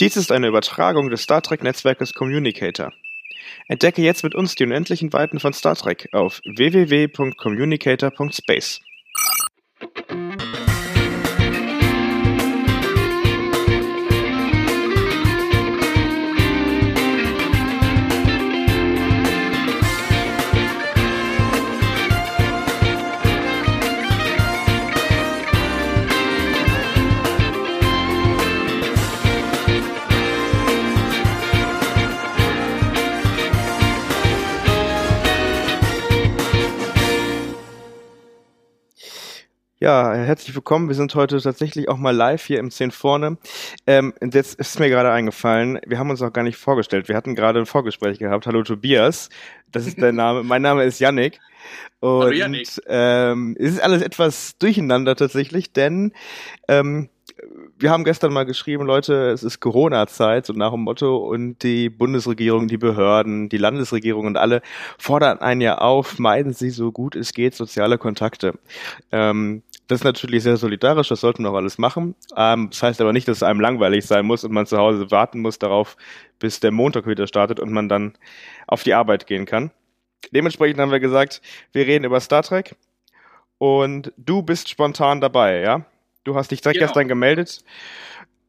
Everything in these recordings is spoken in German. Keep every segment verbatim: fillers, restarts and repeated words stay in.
Dies ist eine Übertragung des Star Trek-Netzwerkes Communicator. Entdecke jetzt mit uns die unendlichen Weiten von Star Trek auf w w w punkt communicator punkt space. Ja, herzlich willkommen. Wir sind heute tatsächlich auch mal live hier im zehn vorne. Ähm, jetzt ist mir gerade eingefallen, wir haben uns auch gar nicht vorgestellt. Wir hatten gerade ein Vorgespräch gehabt. Hallo Tobias, das ist dein Name. Mein Name ist Yannick. Und Hallo Yannick. Ähm, es ist alles etwas durcheinander tatsächlich, denn ähm, wir haben gestern mal geschrieben, Leute, es ist Corona-Zeit, so nach dem Motto, und die Bundesregierung, die Behörden, die Landesregierung und alle fordern einen ja auf, meiden Sie so gut es geht soziale Kontakte. Ähm, Das ist natürlich sehr solidarisch, das sollten wir auch alles machen. Ähm, das heißt aber nicht, dass es einem langweilig sein muss und man zu Hause warten muss darauf, bis der Montag wieder startet und man dann auf die Arbeit gehen kann. Dementsprechend haben wir gesagt, wir reden über Star Trek und du bist spontan dabei, ja? Du hast dich direkt genau. gestern gemeldet,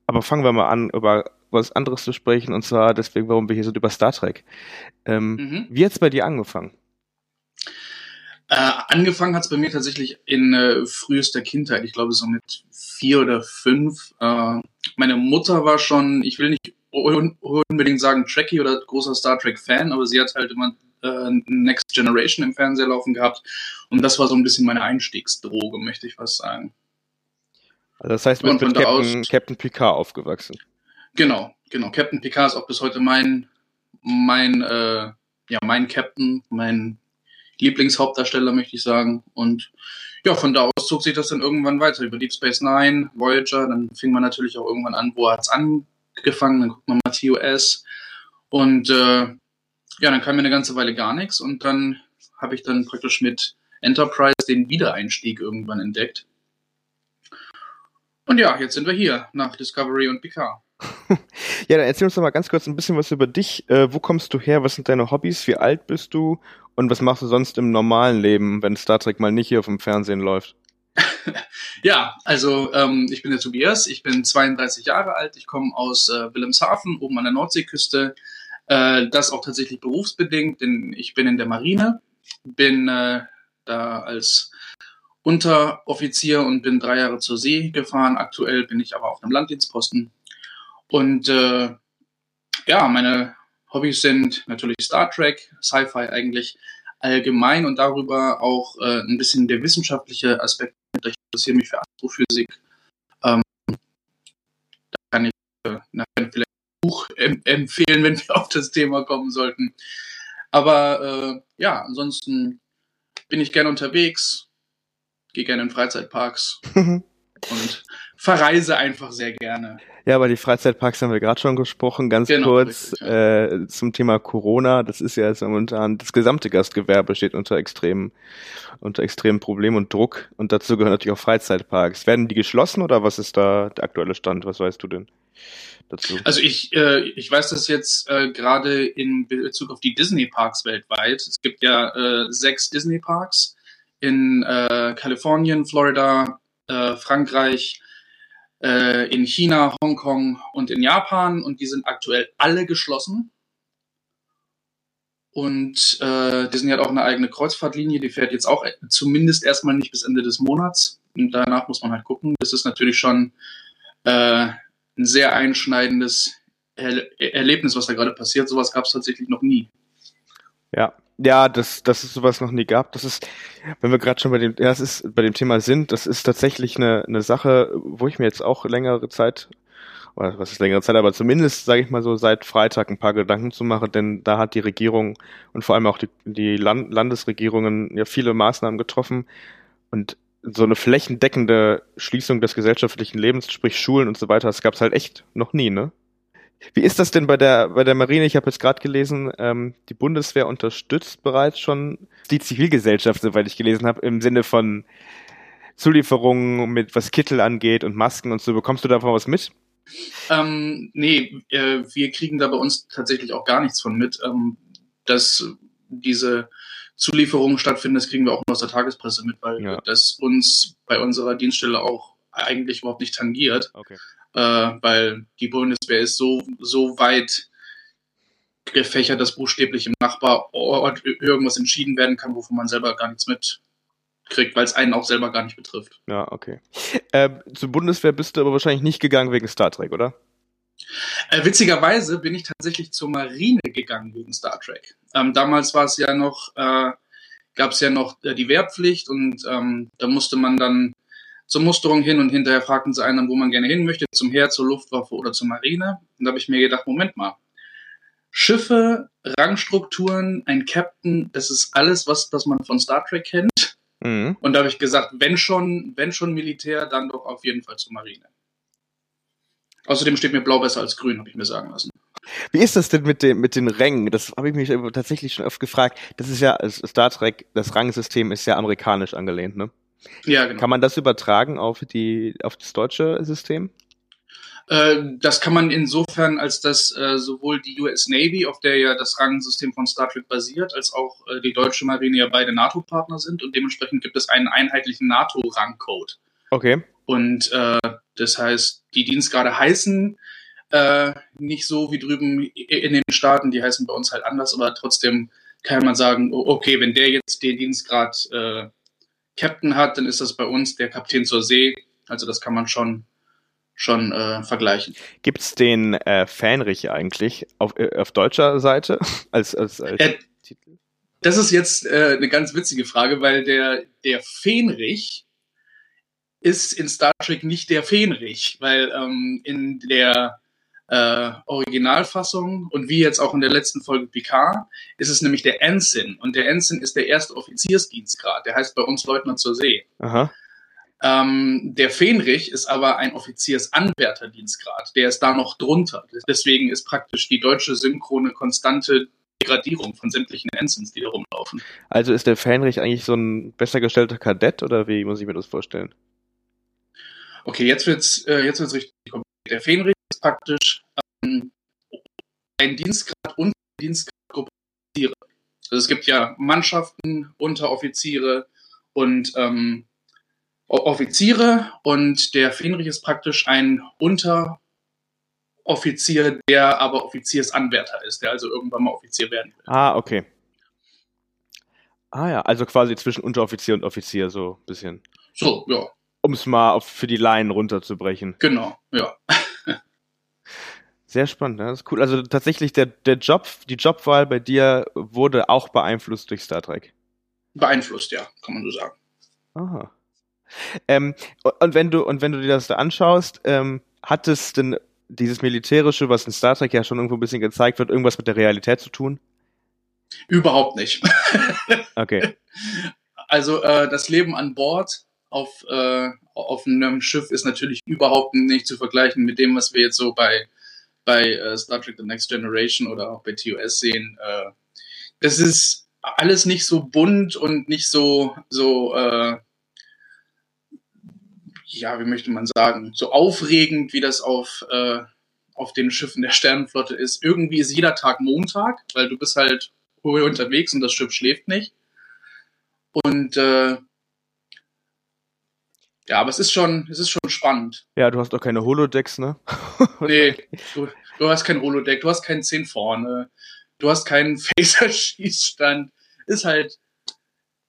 aber fangen wir mal an, über was anderes zu sprechen, und zwar deswegen, warum wir hier sind, über Star Trek. Ähm, mhm. Wie hat's bei dir angefangen? Äh, angefangen hat es bei mir tatsächlich in äh, frühester Kindheit, ich glaube so mit vier oder fünf. Äh, meine Mutter war schon, ich will nicht un- unbedingt sagen Trekkie oder großer Star Trek-Fan, aber sie hat halt immer äh, Next Generation im Fernseher laufen gehabt, und das war so ein bisschen meine Einstiegsdroge, möchte ich fast sagen. Also das heißt, du bist mit Captain, Captain Picard aufgewachsen? Genau, genau. Captain Picard ist auch bis heute mein, mein, äh, ja, mein Captain, mein Lieblingshauptdarsteller, möchte ich sagen. Und ja, von da aus zog sich das dann irgendwann weiter über Deep Space Nine, Voyager. Dann fing man natürlich auch irgendwann an, wo hat es angefangen, dann guckt man mal T O S. Und äh, ja, dann kam mir eine ganze Weile gar nichts. Und dann habe ich dann praktisch mit Enterprise den Wiedereinstieg irgendwann entdeckt. Und ja, jetzt sind wir hier nach Discovery und Picard. Ja, dann erzähl uns doch mal ganz kurz ein bisschen was über dich. Äh, wo kommst du her? Was sind deine Hobbys? Wie alt bist du? Und was machst du sonst im normalen Leben, wenn Star Trek mal nicht hier auf dem Fernsehen läuft? Ja, also ähm, ich bin der Tobias, ich bin zweiunddreißig Jahre alt, ich komme aus äh, Wilhelmshaven, oben an der Nordseeküste. Äh, das auch tatsächlich berufsbedingt, denn ich bin in der Marine, bin äh, da als Unteroffizier und bin drei Jahre zur See gefahren. Aktuell bin ich aber auf einem Landdienstposten. Und äh, ja, meine Hobbys sind natürlich Star Trek, Sci-Fi eigentlich allgemein, und darüber auch äh, ein bisschen der wissenschaftliche Aspekt. Ich interessiere mich für Astrophysik. Ähm, da kann ich äh, nachher vielleicht ein Buch em- empfehlen, wenn wir auf das Thema kommen sollten. Aber äh, ja, ansonsten bin ich gerne unterwegs, gehe gerne in Freizeitparks und verreise einfach sehr gerne. Ja, aber die Freizeitparks haben wir gerade schon gesprochen, ganz genau, kurz richtig, ja. äh, zum Thema Corona. Das ist ja jetzt momentan, das gesamte Gastgewerbe steht unter extremen, unter extremen Problemen und Druck, und dazu gehören natürlich auch Freizeitparks. Werden die geschlossen oder was ist da der aktuelle Stand? Was weißt du denn dazu? Also ich, äh, ich weiß das jetzt äh, gerade in Bezug auf die Disney-Parks weltweit. Es gibt ja äh, sechs Disney-Parks in äh, Kalifornien, Florida, äh, Frankreich, in China, Hongkong und in Japan, und die sind aktuell alle geschlossen. Und äh, Disney hat auch eine eigene Kreuzfahrtlinie, die fährt jetzt auch zumindest erstmal nicht bis Ende des Monats, und danach muss man halt gucken. Das ist natürlich schon äh, ein sehr einschneidendes er- Erlebnis, was da gerade passiert. Sowas gab es tatsächlich noch nie. Ja. Ja, das, das ist sowas noch nie gab. Das ist, wenn wir gerade schon bei dem, ja, das ist bei dem Thema sind, das ist tatsächlich eine, eine Sache, wo ich mir jetzt auch längere Zeit, oder was ist längere Zeit, aber zumindest, sage ich mal so, seit Freitag ein paar Gedanken zu machen, denn da hat die Regierung und vor allem auch die, die Land- Landesregierungen ja viele Maßnahmen getroffen, und so eine flächendeckende Schließung des gesellschaftlichen Lebens, sprich Schulen und so weiter, das gab's halt echt noch nie, ne? Wie ist das denn bei der bei der Marine? Ich habe jetzt gerade gelesen, ähm, die Bundeswehr unterstützt bereits schon die Zivilgesellschaft, soweit ich gelesen habe, im Sinne von Zulieferungen mit was Kittel angeht und Masken und so. Bekommst du davon was mit? Ähm, nee, äh, wir kriegen da bei uns tatsächlich auch gar nichts von mit. Ähm, dass diese Zulieferungen stattfinden, das kriegen wir auch nur aus der Tagespresse mit, weil ja. das uns bei unserer Dienststelle auch eigentlich überhaupt nicht tangiert. Okay. Äh, weil die Bundeswehr ist so, so weit gefächert, dass buchstäblich im Nachbarort irgendwas entschieden werden kann, wovon man selber gar nichts mitkriegt, weil es einen auch selber gar nicht betrifft. Ja, okay. Äh, zur Bundeswehr bist du aber wahrscheinlich nicht gegangen wegen Star Trek, oder? Äh, witzigerweise bin ich tatsächlich zur Marine gegangen wegen Star Trek. Ähm, damals war es ja noch, äh, gab es ja noch äh, die Wehrpflicht und ähm, da musste man dann zur Musterung hin und hinterher fragten sie einen dann, wo man gerne hin möchte, zum Heer, zur Luftwaffe oder zur Marine. Und da habe ich mir gedacht, Moment mal, Schiffe, Rangstrukturen, ein Captain, das ist alles, was, was man von Star Trek kennt. Mhm. Und da habe ich gesagt, wenn schon, wenn schon Militär, dann doch auf jeden Fall zur Marine. Außerdem steht mir blau besser als grün, habe ich mir sagen lassen. Wie ist das denn mit den, mit den Rängen? Das habe ich mich tatsächlich schon oft gefragt. Das ist ja, Star Trek, das Rangsystem ist ja amerikanisch angelehnt, ne? Ja, genau. Kann man das übertragen auf die, auf das deutsche System? Äh, das kann man insofern, als dass äh, sowohl die U S Navy, auf der ja das Rangsystem von Star Trek basiert, als auch äh, die deutsche Marine ja beide NATO-Partner sind und dementsprechend gibt es einen einheitlichen NATO-Rangcode. Okay. Und äh, das heißt, die Dienstgrade heißen äh, nicht so wie drüben in den Staaten, die heißen bei uns halt anders, aber trotzdem kann man sagen, okay, wenn der jetzt den Dienstgrad äh, Captain hat, dann ist das bei uns der Kapitän zur See. Also das kann man schon, schon äh, vergleichen. Gibt es den äh, Fähnrich eigentlich auf, äh, auf deutscher Seite als, als, als äh, Titel? Das ist jetzt äh, eine ganz witzige Frage, weil der, der Fähnrich ist in Star Trek nicht der Fähnrich, weil ähm, in der äh, Originalfassung und wie jetzt auch in der letzten Folge Picard ist es nämlich der Ensign und der Ensign ist der erste Offiziersdienstgrad, der heißt bei uns Leutnant zur See. Aha. Ähm, der Fähnrich ist aber ein Offiziersanwärterdienstgrad, der ist da noch drunter, deswegen ist praktisch die deutsche synchrone konstante Degradierung von sämtlichen Ensigns, die da rumlaufen. Also ist der Fähnrich eigentlich so ein besser gestellter Kadett oder wie muss ich mir das vorstellen? Okay, jetzt wird's, äh, jetzt wird's richtig kompliziert. Der Fähnrich ist praktisch ähm, ein Dienstgrad unter Dienstgradgruppe Offiziere. Also es gibt ja Mannschaften, Unteroffiziere und ähm, Offiziere und der Fähnrich ist praktisch ein Unteroffizier, der aber Offiziersanwärter ist, der also irgendwann mal Offizier werden will. Ah, okay. Ah ja, also quasi zwischen Unteroffizier und Offizier so ein bisschen. So, ja. Um es mal auf, für die Laien runterzubrechen. Genau, ja. Sehr spannend, das ist cool. Also tatsächlich, der, der Job, die Jobwahl bei dir wurde auch beeinflusst durch Star Trek. Beeinflusst, ja, kann man so sagen. Aha. Ähm, und, wenn du, und wenn du dir das da anschaust, ähm, hat es denn dieses Militärische, was in Star Trek ja schon irgendwo ein bisschen gezeigt wird, irgendwas mit der Realität zu tun? Überhaupt nicht. Okay. Also äh, das Leben an Bord auf, äh, auf einem Schiff ist natürlich überhaupt nicht zu vergleichen mit dem, was wir jetzt so bei, bei äh, Star Trek The Next Generation oder auch bei T O S sehen. Äh, das ist alles nicht so bunt und nicht so, so äh, ja, wie möchte man sagen, so aufregend, wie das auf, äh, auf den Schiffen der Sternenflotte ist. Irgendwie ist jeder Tag Montag, weil du bist halt unterwegs und das Schiff schläft nicht. Und äh, ja, aber es ist schon, es ist schon spannend. Ja, du hast doch keine Holodecks, ne? Nee, du, du hast kein Holodeck, du hast keinen zehn vorne, du hast keinen Phaser-Schießstand. Ist halt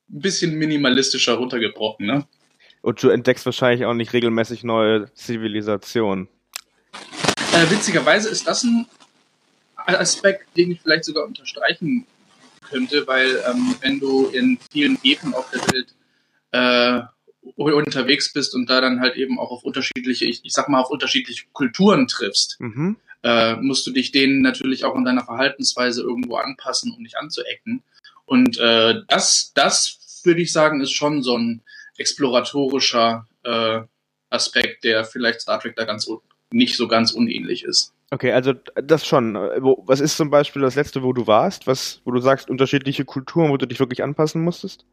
ein bisschen minimalistischer runtergebrochen, ne? Und du entdeckst wahrscheinlich auch nicht regelmäßig neue Zivilisationen. Äh, witzigerweise ist das ein Aspekt, den ich vielleicht sogar unterstreichen könnte, weil ähm, wenn du in vielen Gegenden auf der Welt äh, unterwegs bist und da dann halt eben auch auf unterschiedliche, ich, ich sag mal, auf unterschiedliche Kulturen triffst, mhm. äh, musst du dich denen natürlich auch in deiner Verhaltensweise irgendwo anpassen, um nicht anzuecken. Und äh, das, das würde ich sagen, ist schon so ein exploratorischer äh, Aspekt, der vielleicht Star Trek da ganz un- nicht so ganz unähnlich ist. Okay, also das schon. Was ist zum Beispiel das Letzte, wo du warst, was, wo du sagst, unterschiedliche Kulturen, wo du dich wirklich anpassen musstest?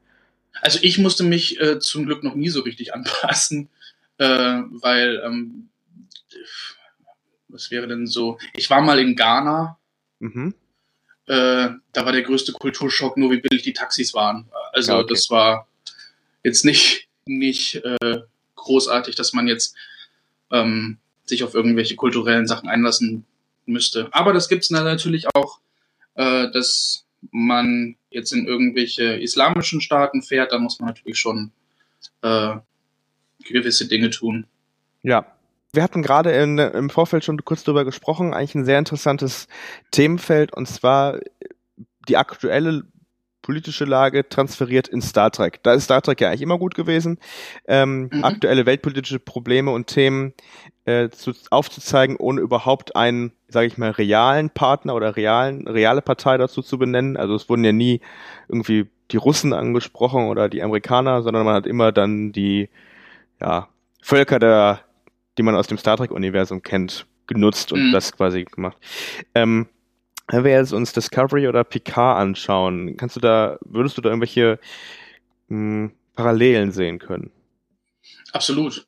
Also ich musste mich äh, zum Glück noch nie so richtig anpassen, äh, weil ähm, was wäre denn so? Ich war mal in Ghana. Mhm. Äh, da war der größte Kulturschock nur, wie billig die Taxis waren. Also ja, okay. Das war jetzt nicht, nicht äh, großartig, dass man jetzt ähm, sich auf irgendwelche kulturellen Sachen einlassen müsste. Aber das gibt es natürlich auch, äh, dass man jetzt in irgendwelche islamischen Staaten fährt, da muss man natürlich schon äh, gewisse Dinge tun. Ja, wir hatten gerade in, im Vorfeld schon kurz drüber gesprochen, eigentlich ein sehr interessantes Themenfeld, und zwar die aktuelle politische Lage transferiert in Star Trek. Da ist Star Trek ja eigentlich immer gut gewesen, ähm, mhm. aktuelle weltpolitische Probleme und Themen äh, zu, aufzuzeigen, ohne überhaupt einen, sage ich mal, realen Partner oder realen reale Partei dazu zu benennen. Also es wurden ja nie irgendwie die Russen angesprochen oder die Amerikaner, sondern man hat immer dann die ja, Völker, der, die man aus dem Star Trek-Universum kennt, genutzt und mhm. das quasi gemacht. Ähm, Wenn wir jetzt uns Discovery oder Picard anschauen, kannst du da, würdest du da irgendwelche mh, Parallelen sehen können? Absolut.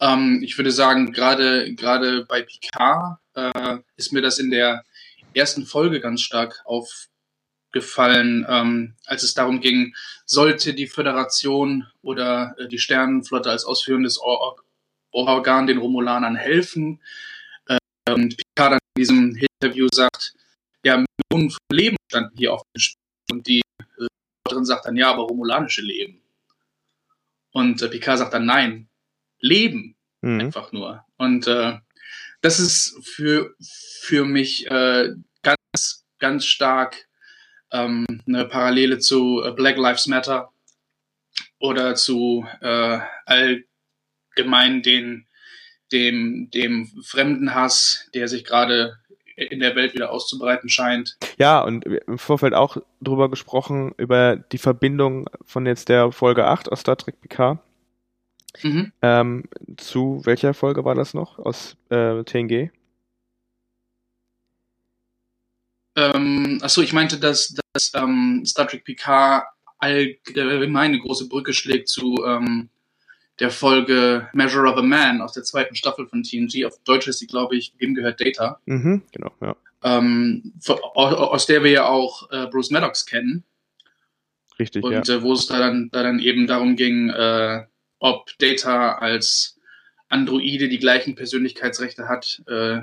Ähm, ich würde sagen, gerade gerade bei Picard äh, ist mir das in der ersten Folge ganz stark aufgefallen, ähm, als es darum ging, sollte die Föderation oder äh, die Sternenflotte als ausführendes Or- Organ den Romulanern helfen. Äh, und Picard dann in diesem Interview sagt, ja, Millionen von Leben standen hier auf dem Spiel, und die Reporterin äh, sagt dann, ja, aber romulanische Leben. Und äh, Picard sagt dann, nein, Leben, mhm. einfach nur. Und äh, das ist für, für mich äh, ganz, ganz stark ähm, eine Parallele zu äh, Black Lives Matter oder zu äh, allgemein den, dem, dem Fremdenhass, der sich gerade in der Welt wieder auszubreiten scheint. Ja, und im Vorfeld auch drüber gesprochen, über die Verbindung von jetzt der Folge acht aus Star Trek Picard. Mhm. Ähm, zu welcher Folge war das noch? Aus äh, T N G? Ähm, achso, ich meinte, dass, dass ähm, Star Trek Picard allgemein eine große Brücke schlägt zu ähm, der Folge Measure of a Man aus der zweiten Staffel von T N G. Auf Deutsch ist sie, glaube ich, Wem gehört Data? Mhm, genau, ja. Ähm, von, aus der wir ja auch äh, Bruce Maddox kennen. Richtig, und, ja. Und äh, wo es da dann, da dann eben darum ging, äh, ob Data als Androide die gleichen Persönlichkeitsrechte hat äh,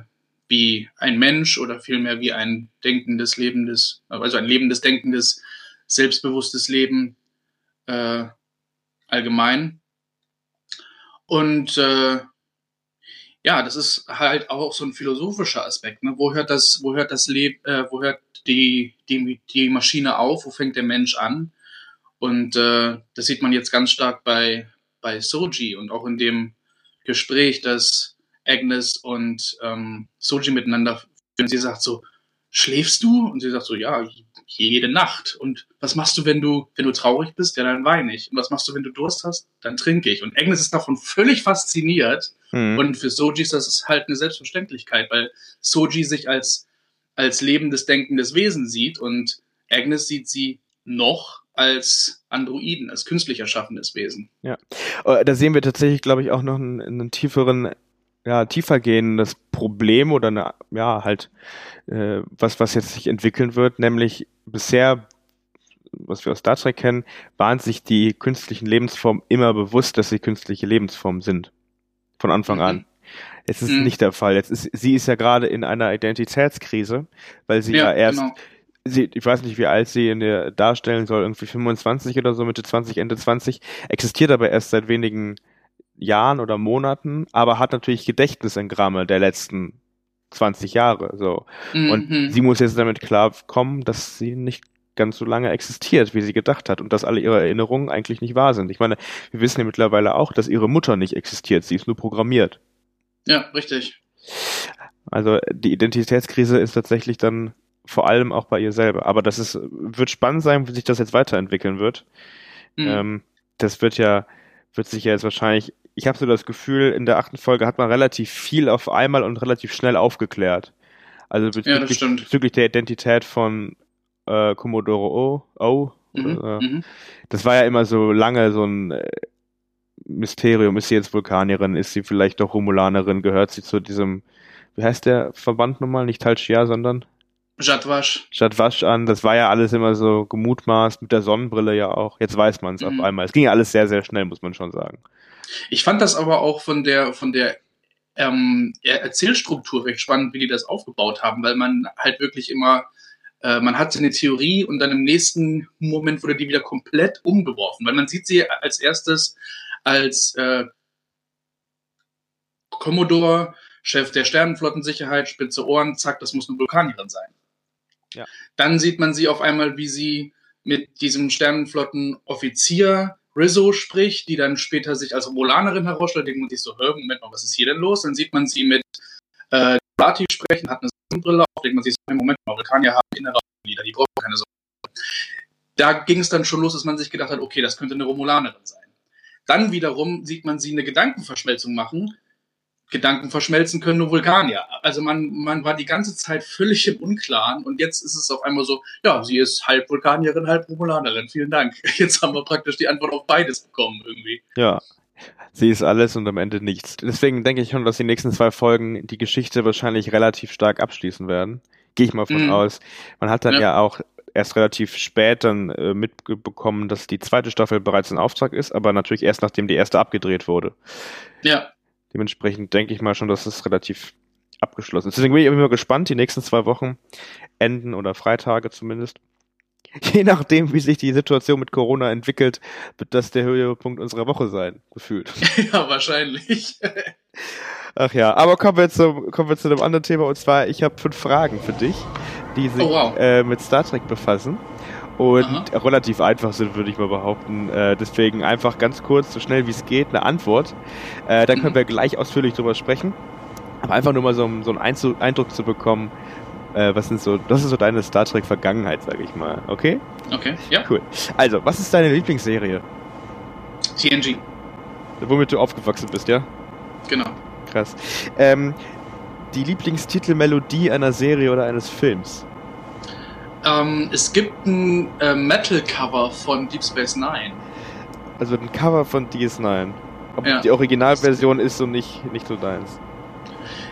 wie ein Mensch oder vielmehr wie ein denkendes, lebendes, also ein lebendes, denkendes, selbstbewusstes Leben äh, allgemein. Und äh, ja, das ist halt auch so ein philosophischer Aspekt. Ne? Wo hört das, wo hört das Leben, äh, wo hört die, die, die Maschine auf, wo fängt der Mensch an? Und äh, das sieht man jetzt ganz stark bei, bei Soji und auch in dem Gespräch, das Agnes und ähm, Soji miteinander führen. Sie sagt so, schläfst du? Und sie sagt so, ja, jede Nacht. Und was machst du, wenn du, wenn du traurig bist? Ja, dann weine ich. Und was machst du, wenn du Durst hast? Dann trinke ich. Und Agnes ist davon völlig fasziniert. Mhm. Und für Soji ist das halt eine Selbstverständlichkeit, weil Soji sich als, als lebendes, denkendes Wesen sieht und Agnes sieht sie noch als Androiden, als künstlich erschaffenes Wesen. Ja, da sehen wir tatsächlich, glaube ich, auch noch einen, einen tieferen ja, tiefergehendes Problem oder eine, ja, halt, äh, was, was jetzt sich entwickeln wird, nämlich bisher, was wir aus Star Trek kennen, waren sich die künstlichen Lebensformen immer bewusst, dass sie künstliche Lebensformen sind. Von Anfang mhm. an. Jetzt ist mhm. nicht der Fall. Jetzt ist, sie ist ja gerade in einer Identitätskrise, weil sie ja, ja erst, genau. sie, ich weiß nicht, wie alt sie in der darstellen soll, irgendwie fünfundzwanzig oder so, Mitte zwanzig, Ende zwanzig, existiert aber erst seit wenigen Jahren oder Monaten, aber hat natürlich Gedächtnisengramme der letzten zwanzig Jahre. So. Mhm. Und sie muss jetzt damit klarkommen, dass sie nicht ganz so lange existiert, wie sie gedacht hat und dass alle ihre Erinnerungen eigentlich nicht wahr sind. Ich meine, wir wissen ja mittlerweile auch, dass ihre Mutter nicht existiert, sie ist nur programmiert. Ja, richtig. Also die Identitätskrise ist tatsächlich dann vor allem auch bei ihr selber. Aber das ist, wird spannend sein, wie sich das jetzt weiterentwickeln wird. Mhm. Ähm, das wird ja, wird sich ja jetzt wahrscheinlich. Ich habe so das Gefühl, in der achten Folge hat man relativ viel auf einmal und relativ schnell aufgeklärt. Also bezüglich, ja, bezüglich der Identität von äh, Commodore O. o mhm, oder, äh, das war ja immer so lange so ein äh, Mysterium. Ist sie jetzt Vulkanierin? Ist sie vielleicht doch Romulanerin? Gehört sie zu diesem wie heißt der Verband nochmal? Nicht Talchia, sondern Jadwasch. Jadwasch an. Das war ja alles immer so gemutmaßt, mit der Sonnenbrille ja auch. Jetzt weiß man es mhm. auf einmal. Es ging ja alles sehr, sehr schnell, muss man schon sagen. Ich fand das aber auch von der, von der ähm, Erzählstruktur recht spannend, wie die das aufgebaut haben, weil man halt wirklich immer, äh, man hatte eine Theorie und dann im nächsten Moment wurde die wieder komplett umgeworfen, weil man sieht sie als erstes als äh, Kommodor, Chef der Sternenflottensicherheit, spitze Ohren, zack, das muss eine Vulkanierin sein. Ja. Dann sieht man sie auf einmal, wie sie mit diesem Sternenflottenoffizier Rizzo spricht, die dann später sich als Romulanerin herausstellt. Denkt man sich so, hör, Moment mal, was ist hier denn los? Dann sieht man sie mit äh, Lati sprechen, hat eine Sonnenbrille auf, denkt man sich so, Moment mal, Vulkanier haben innere Augenlider, die brauchen keine Sonnenbrille. Da ging es dann schon los, dass man sich gedacht hat, okay, das könnte eine Romulanerin sein. Dann wiederum sieht man sie eine Gedankenverschmelzung machen, Gedanken verschmelzen können nur Vulkanier. Also man, man war die ganze Zeit völlig im Unklaren und jetzt ist es auf einmal so, ja, sie ist halb Vulkanierin, halb Romulanerin, vielen Dank. Jetzt haben wir praktisch die Antwort auf beides bekommen irgendwie. Ja, sie ist alles und am Ende nichts. Deswegen denke ich schon, dass die nächsten zwei Folgen die Geschichte wahrscheinlich relativ stark abschließen werden. Gehe ich mal von mhm. aus. Man hat dann ja, ja auch erst relativ spät dann äh, mitbekommen, dass die zweite Staffel bereits in Auftrag ist, aber natürlich erst nachdem die erste abgedreht wurde. Ja. Dementsprechend denke ich mal schon, dass es relativ abgeschlossen ist. Deswegen bin ich immer gespannt, die nächsten zwei Wochen enden oder Freitage zumindest. Je nachdem, wie sich die Situation mit Corona entwickelt, wird das der Höhepunkt unserer Woche sein, gefühlt. Ja, wahrscheinlich. Ach ja, aber kommen wir zu, kommen wir zu einem anderen Thema. Und zwar, ich habe fünf Fragen für dich, die sich oh, wow. äh, mit Star Trek befassen. Und Aha. relativ einfach sind, würde ich mal behaupten. Äh, deswegen einfach ganz kurz, so schnell wie es geht, eine Antwort. Äh, da können mhm. wir gleich ausführlich drüber sprechen. Aber einfach nur mal so, so einen Einzu- Eindruck zu bekommen, äh, was sind so, das ist so deine Star Trek Vergangenheit, sage ich mal. Okay? Okay, ja. Cool. Also, was ist deine Lieblingsserie? T N G. Womit du aufgewachsen bist, ja? Genau. Krass. Ähm, die Lieblingstitelmelodie einer Serie oder eines Films? Ähm, es gibt ein äh, Metal-Cover von Deep Space Nine. Also ein Cover von D S neun. Ob ja. die Originalversion ist so nicht, nicht so deins.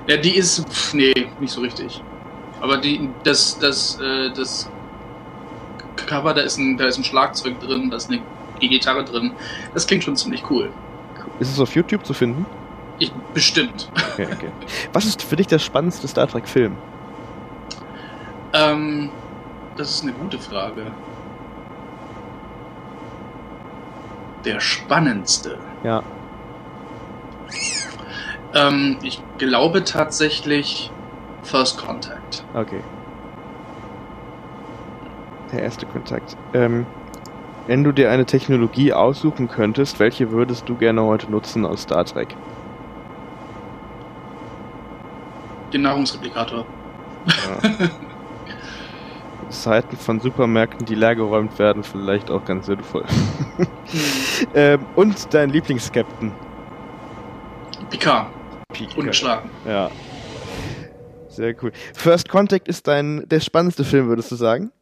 Ja, die ist, pff, nee, nicht so richtig. Aber die, das, das, äh, das Cover, da ist ein, da ist ein Schlagzeug drin, da ist eine Gitarre drin. Das klingt schon ziemlich cool. Ist es auf YouTube zu finden? Ich, bestimmt. Okay, okay. Was ist für dich der spannendste Star Trek-Film? Ähm... Das ist eine gute Frage. Der spannendste. Ja. Ähm, ich glaube tatsächlich First Contact. Okay. Der erste Kontakt. Ähm, wenn du dir eine Technologie aussuchen könntest, welche würdest du gerne heute nutzen aus Star Trek? Den Nahrungsreplikator. Ja. Seiten von Supermärkten, die leer geräumt werden, vielleicht auch ganz sinnvoll. ähm, und dein Lieblingskapitän? Picard. Picard. Ungeschlagen. Ja. Sehr cool. First Contact ist dein der spannendste Film, würdest du sagen?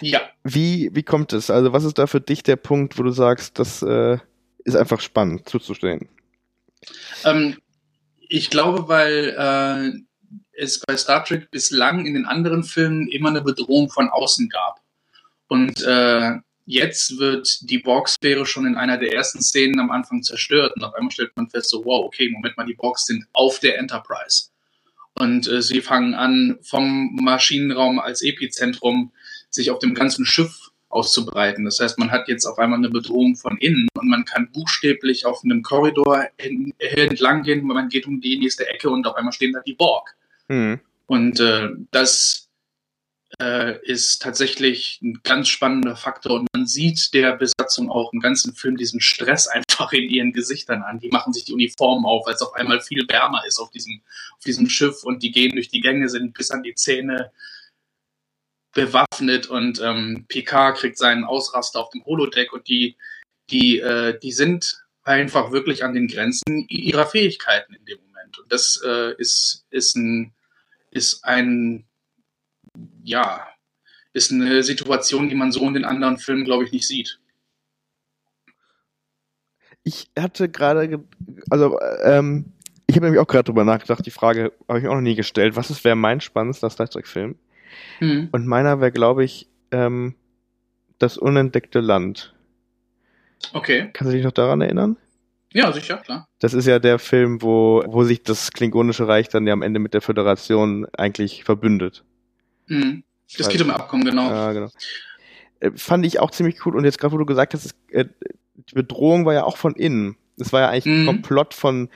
Ja. Wie, wie kommt es? Also was ist da für dich der Punkt, wo du sagst, das äh, ist einfach spannend zuzustehen? Ähm, ich glaube, weil äh es bei Star Trek bislang in den anderen Filmen immer eine Bedrohung von außen gab. Und äh, jetzt wird die Borg-Sphäre schon in einer der ersten Szenen am Anfang zerstört und auf einmal stellt man fest, so wow, okay, Moment mal, die Borgs sind auf der Enterprise. Und äh, sie fangen an, vom Maschinenraum als Epizentrum sich auf dem ganzen Schiff auszubreiten. Das heißt, man hat jetzt auf einmal eine Bedrohung von innen und man kann buchstäblich auf einem Korridor entlang gehen, man geht um die nächste Ecke und auf einmal stehen da die Borg. Und äh, das äh, ist tatsächlich ein ganz spannender Faktor und man sieht der Besatzung auch im ganzen Film diesen Stress einfach in ihren Gesichtern an. Die machen sich die Uniformen auf, weil es auf einmal viel wärmer ist auf diesem, auf diesem Schiff und die gehen durch die Gänge, sind bis an die Zähne bewaffnet und ähm, Picard kriegt seinen Ausraster auf dem Holodeck und die, die, äh, die sind einfach wirklich an den Grenzen ihrer Fähigkeiten in dem Moment. Und das äh, ist, ist ein ist ein, ja, ist eine Situation, die man so in den anderen Filmen, glaube ich, nicht sieht. Ich hatte gerade, ge- also ähm, Ich habe nämlich auch gerade drüber nachgedacht, die Frage habe ich mir auch noch nie gestellt. Was ist, wäre mein spannendster Star Trek-Film? Mhm. Und meiner wäre, glaube ich, ähm, Das unentdeckte Land. Okay. Kannst du dich noch daran erinnern? Ja, sicher, klar. Das ist ja der Film, wo, wo sich das Klingonische Reich dann ja am Ende mit der Föderation eigentlich verbündet. Mhm. Das also, geht um Abkommen, genau. Ja, genau. Äh, fand ich auch ziemlich cool. Und jetzt gerade, wo du gesagt hast, äh, die Bedrohung war ja auch von innen. Es war ja eigentlich mhm. ein Komplott von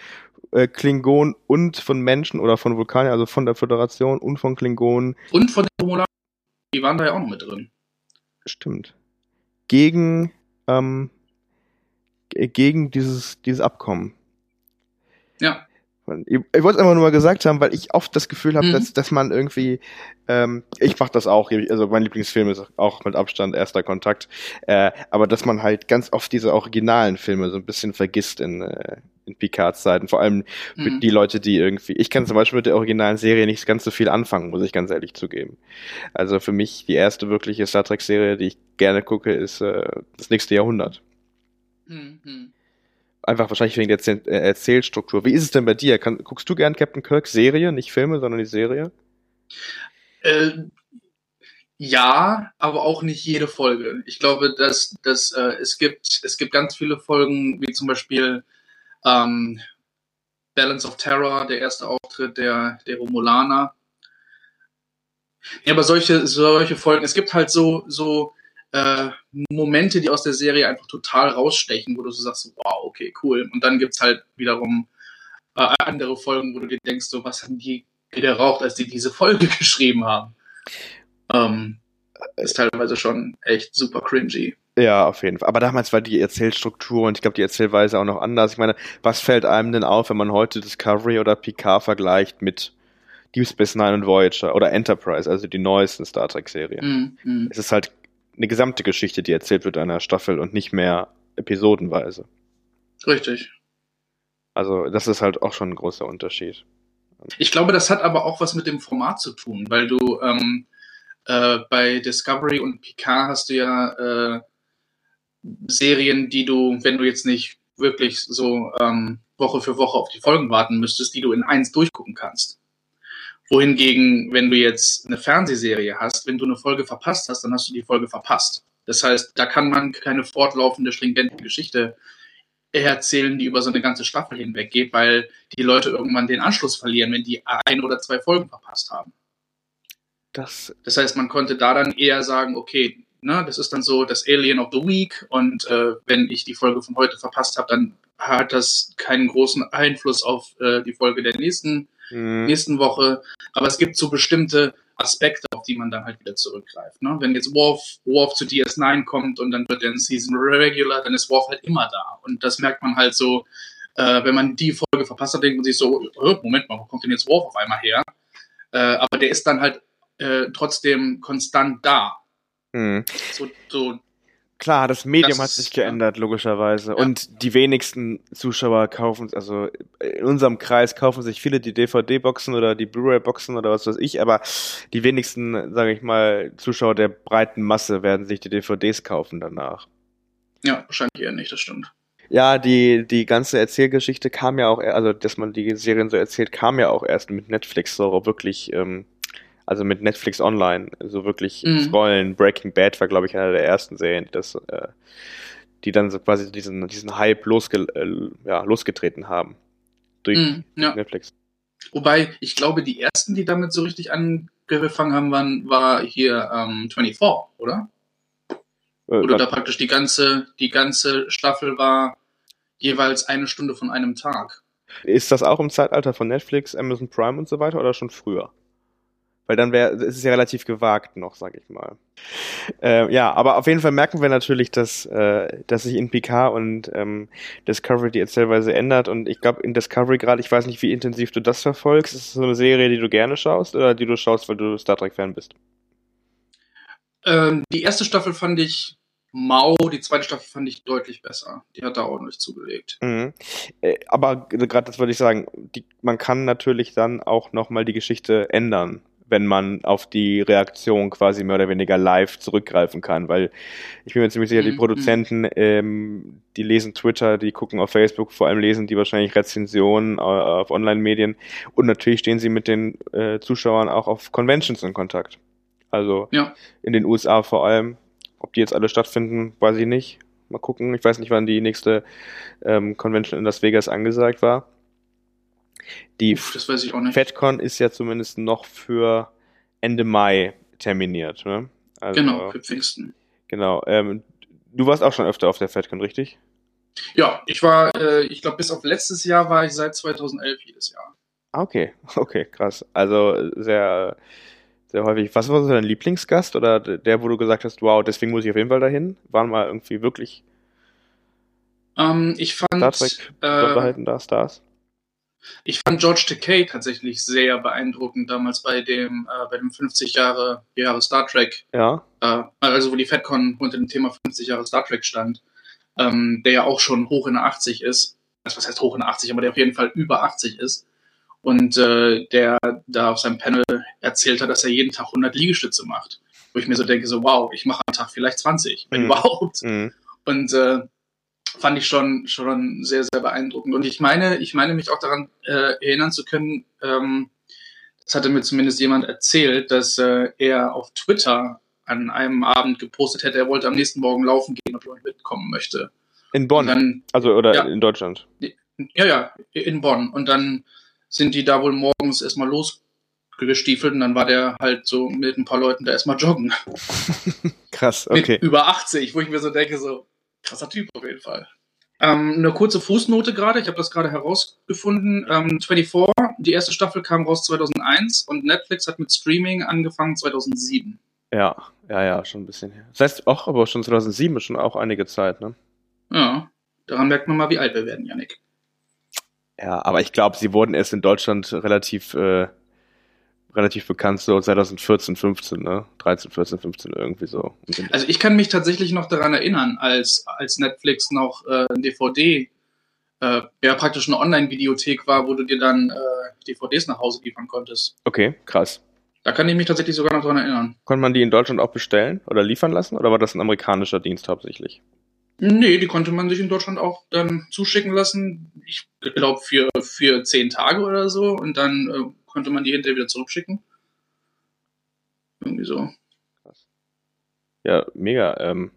äh, Klingonen und von Menschen oder von Vulkaniern, also von der Föderation und von Klingonen. Und von den Romulanen. Die waren da ja auch noch mit drin. Stimmt. Gegen, ähm, g- gegen dieses, dieses Abkommen. Ja. Ich, ich wollte es einfach nur mal gesagt haben, weil ich oft das Gefühl habe, mhm. dass, dass man irgendwie, ähm, ich mach das auch, also mein Lieblingsfilm ist auch mit Abstand Erster Kontakt, äh, aber dass man halt ganz oft diese originalen Filme so ein bisschen vergisst in, äh, in Picards Zeiten, vor allem mit mhm. die Leute, die irgendwie, ich kann zum Beispiel mit der originalen Serie nicht ganz so viel anfangen, muss ich ganz ehrlich zugeben. Also für mich die erste wirkliche Star Trek Serie, die ich gerne gucke, ist äh, das nächste Jahrhundert. Mhm. Einfach wahrscheinlich wegen der Zäh- Erzählstruktur. Wie ist es denn bei dir? Kann, guckst du gern Captain Kirk Serie, nicht Filme, sondern die Serie? Äh, ja, aber auch nicht jede Folge. Ich glaube, dass, dass äh, es gibt es gibt ganz viele Folgen, wie zum Beispiel ähm, Balance of Terror, der erste Auftritt der, der Romulaner. Ja, aber solche, solche Folgen, es gibt halt so, so Äh, Momente, die aus der Serie einfach total rausstechen, wo du so sagst, wow, okay, cool. Und dann gibt's halt wiederum äh, andere Folgen, wo du dir denkst, so, was haben die geraucht, als die diese Folge geschrieben haben? Ähm, ist teilweise schon echt super cringy. Ja, auf jeden Fall. Aber damals war die Erzählstruktur und ich glaube die Erzählweise auch noch anders. Ich meine, was fällt einem denn auf, wenn man heute Discovery oder Picard vergleicht mit Deep Space Nine und Voyager oder Enterprise, also die neuesten Star Trek-Serien? Mm, mm. Es ist halt eine gesamte Geschichte, die erzählt wird einer Staffel und nicht mehr episodenweise. Richtig. Also das ist halt auch schon ein großer Unterschied. Ich glaube, das hat aber auch was mit dem Format zu tun, weil du ähm, äh, bei Discovery und Picard hast du ja äh, Serien, die du, wenn du jetzt nicht wirklich so ähm, Woche für Woche auf die Folgen warten müsstest, die du in eins durchgucken kannst. Wohingegen, wenn du jetzt eine Fernsehserie hast, wenn du eine Folge verpasst hast, dann hast du die Folge verpasst. Das heißt, da kann man keine fortlaufende, stringente Geschichte erzählen, die über so eine ganze Staffel hinweg geht, weil die Leute irgendwann den Anschluss verlieren, wenn die ein oder zwei Folgen verpasst haben. Das, das heißt, man konnte da dann eher sagen, okay, ne, das ist dann so das Alien of the Week und äh, wenn ich die Folge von heute verpasst habe, dann hat das keinen großen Einfluss auf äh, die Folge der nächsten Mhm. nächsten Woche, aber es gibt so bestimmte Aspekte, auf die man dann halt wieder zurückgreift. Ne? Wenn jetzt Worf, Worf zu D S neun kommt und dann wird er in Season Regular, dann ist Worf halt immer da. Und das merkt man halt so, äh, wenn man die Folge verpasst hat, denkt man sich so, oh, Moment mal, wo kommt denn jetzt Worf auf einmal her? Äh, aber der ist dann halt äh, trotzdem konstant da. Mhm. So, so Klar, das Medium das hat sich geändert, ja. logischerweise. Ja. Und die wenigsten Zuschauer kaufen, also in unserem Kreis kaufen sich viele die D V D-Boxen oder die Blu-ray-Boxen oder was weiß ich, aber die wenigsten, sage ich mal, Zuschauer der breiten Masse werden sich die D V Ds kaufen danach. Ja, wahrscheinlich eher nicht, das stimmt. Ja, die, die ganze Erzählgeschichte kam ja auch, also dass man die Serien so erzählt, kam ja auch erst mit Netflix so wirklich, ähm, also mit Netflix Online, so wirklich mhm. rollen. Breaking Bad war, glaube ich, einer der ersten Serien, die, das, äh, die dann so quasi diesen, diesen Hype losge- äh, ja, losgetreten haben. Durch mhm, ja. Netflix. Wobei, ich glaube, die ersten, die damit so richtig angefangen haben, waren, war hier ähm, vierundzwanzig, oder? Äh, oder da praktisch die ganze, die ganze Staffel war jeweils eine Stunde von einem Tag. Ist das auch im Zeitalter von Netflix, Amazon Prime und so weiter oder schon früher? Weil dann wäre, es ist ja relativ gewagt noch, sag ich mal. Äh, ja, aber auf jeden Fall merken wir natürlich, dass, äh, dass sich in Picard und ähm, Discovery die Erzählweise ändert. Und ich glaube, in Discovery gerade, ich weiß nicht, wie intensiv du das verfolgst. Ist es so eine Serie, die du gerne schaust oder die du schaust, weil du Star Trek-Fan bist? Ähm, die erste Staffel fand ich mau, die zweite Staffel fand ich deutlich besser. Die hat da ordentlich zugelegt. Mhm. Äh, aber gerade das würde ich sagen, die, man kann natürlich dann auch nochmal die Geschichte ändern. wenn man auf die Reaktion quasi mehr oder weniger live zurückgreifen kann, weil ich bin mir ziemlich sicher, die mhm. Produzenten, ähm, die lesen Twitter, die gucken auf Facebook, vor allem lesen die wahrscheinlich Rezensionen auf Online-Medien und natürlich stehen sie mit den äh, Zuschauern auch auf Conventions in Kontakt. Also ja. in den U S A vor allem, ob die jetzt alle stattfinden, weiß ich nicht. Mal gucken, ich weiß nicht, wann die nächste ähm, Convention in Las Vegas angesagt war. Die Uff, das weiß ich auch nicht. FedCon ist ja zumindest noch für Ende Mai terminiert. Ne? Also, genau, für Pfingsten. Genau. Ähm, du warst auch schon öfter auf der FedCon, richtig? Ja, ich war, äh, ich glaube, bis auf letztes Jahr war ich seit zweitausendelf jedes Jahr. Ah, okay, okay, krass. Also sehr, sehr häufig. Was war so dein Lieblingsgast oder der, wo du gesagt hast, wow, deswegen muss ich auf jeden Fall dahin? Waren mal irgendwie wirklich ähm, ich fand, Star Trek behalten äh, da, Stars? Ich fand George Takei tatsächlich sehr beeindruckend, damals bei dem, äh, bei dem fünfzig Jahre Star Trek, ja. äh, also wo die FedCon unter dem Thema fünfzig Jahre Star Trek stand, ähm, der ja auch schon hoch in der achtzig ist, also was heißt hoch in der achtzig, aber der auf jeden Fall über achtzig ist und äh, der da auf seinem Panel erzählt hat, dass er jeden Tag hundert Liegestütze macht, wo ich mir so denke, so wow, ich mache am Tag vielleicht zwanzig, wenn mhm. überhaupt. Mhm. Und äh, fand ich schon schon sehr, sehr beeindruckend. Und ich meine, ich meine mich auch daran äh, erinnern zu können, ähm, das hatte mir zumindest jemand erzählt, dass äh, er auf Twitter an einem Abend gepostet hätte, er wollte am nächsten Morgen laufen gehen, ob jemand mitkommen möchte. In Bonn? Dann, also oder ja, in Deutschland? Ja, ja, in Bonn. Und dann sind die da wohl morgens erstmal losgestiefelt und dann war der halt so mit ein paar Leuten da erstmal joggen. Krass, okay. Mit über achtzig, wo ich mir so denke, so krasser Typ auf jeden Fall. Ähm, eine kurze Fußnote gerade, ich habe das gerade herausgefunden. Ähm, vierundzwanzig, die erste Staffel kam raus zweitausendeins und Netflix hat mit Streaming angefangen zweitausendsieben. Ja, ja, ja, schon ein bisschen her. Das heißt auch, aber schon zweitausendsieben ist schon auch einige Zeit, ne? Ja, daran merkt man mal, wie alt wir werden, Yannick. Ja, aber ich glaube, sie wurden erst in Deutschland relativ, äh, relativ bekannt, so zweitausendvierzehn, fünfzehn, ne? dreizehn, vierzehn, fünfzehn, irgendwie so. Also ich kann mich tatsächlich noch daran erinnern, als, als Netflix noch äh, ein D V D, äh, ja praktisch eine Online-Videothek war, wo du dir dann äh, D V Ds nach Hause liefern konntest. Okay, krass. Da kann ich mich tatsächlich sogar noch daran erinnern. Konnte man die in Deutschland auch bestellen oder liefern lassen? Oder war das ein amerikanischer Dienst hauptsächlich? Nee, die konnte man sich in Deutschland auch dann zuschicken lassen. Ich glaube für, für zehn Tage oder so. Und dann äh, konnte man die hinterher wieder zurückschicken. Irgendwie so. Krass. Ja, mega. Ähm,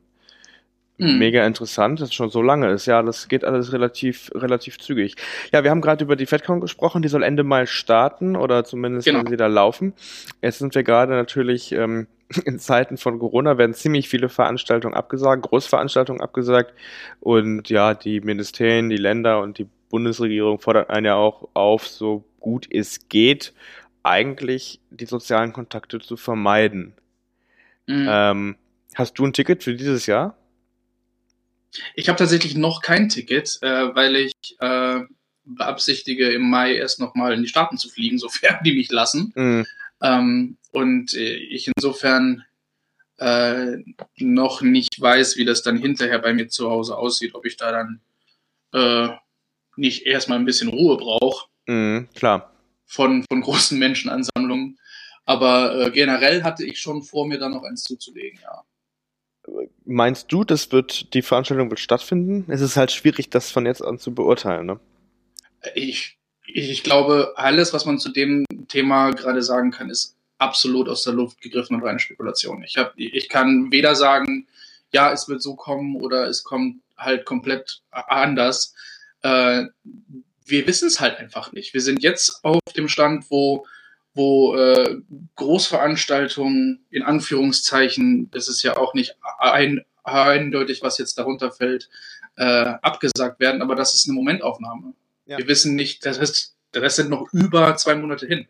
hm. Mega interessant. Das ist schon so lange. Ist ja, das geht alles relativ, relativ zügig. Ja, wir haben gerade über die FedCon gesprochen. Die soll Ende Mai starten oder zumindest genau. wenn sie da laufen. Jetzt sind wir gerade natürlich... Ähm, in Zeiten von Corona werden ziemlich viele Veranstaltungen abgesagt, Großveranstaltungen abgesagt und ja, die Ministerien, die Länder und die Bundesregierung fordern einen ja auch auf, so gut es geht, eigentlich die sozialen Kontakte zu vermeiden. Mhm. Ähm, hast du ein Ticket für dieses Jahr? Ich habe tatsächlich noch kein Ticket, äh, weil ich äh, beabsichtige, im Mai erst nochmal in die Staaten zu fliegen, sofern die mich lassen. Mhm. Ähm, und ich insofern äh, noch nicht weiß, wie das dann hinterher bei mir zu Hause aussieht, ob ich da dann äh, nicht erstmal ein bisschen Ruhe brauche. Mhm, klar. Von, von großen Menschenansammlungen. Aber äh, generell hatte ich schon vor, mir da noch eins zuzulegen, ja. Meinst du, das wird, die Veranstaltung wird stattfinden? Es ist halt schwierig, das von jetzt an zu beurteilen, ne? Ich Ich glaube, alles, was man zu dem Thema gerade sagen kann, ist absolut aus der Luft gegriffen und reine Spekulation. Ich hab, ich kann weder sagen, ja, es wird so kommen oder es kommt halt komplett anders. Äh, wir wissen es halt einfach nicht. Wir sind jetzt auf dem Stand, wo, wo äh, Großveranstaltungen, in Anführungszeichen, das ist ja auch nicht ein, eindeutig, was jetzt darunter fällt, äh, abgesagt werden, aber das ist eine Momentaufnahme. Ja. Wir wissen nicht, das heißt, der Rest sind noch über zwei Monate hin.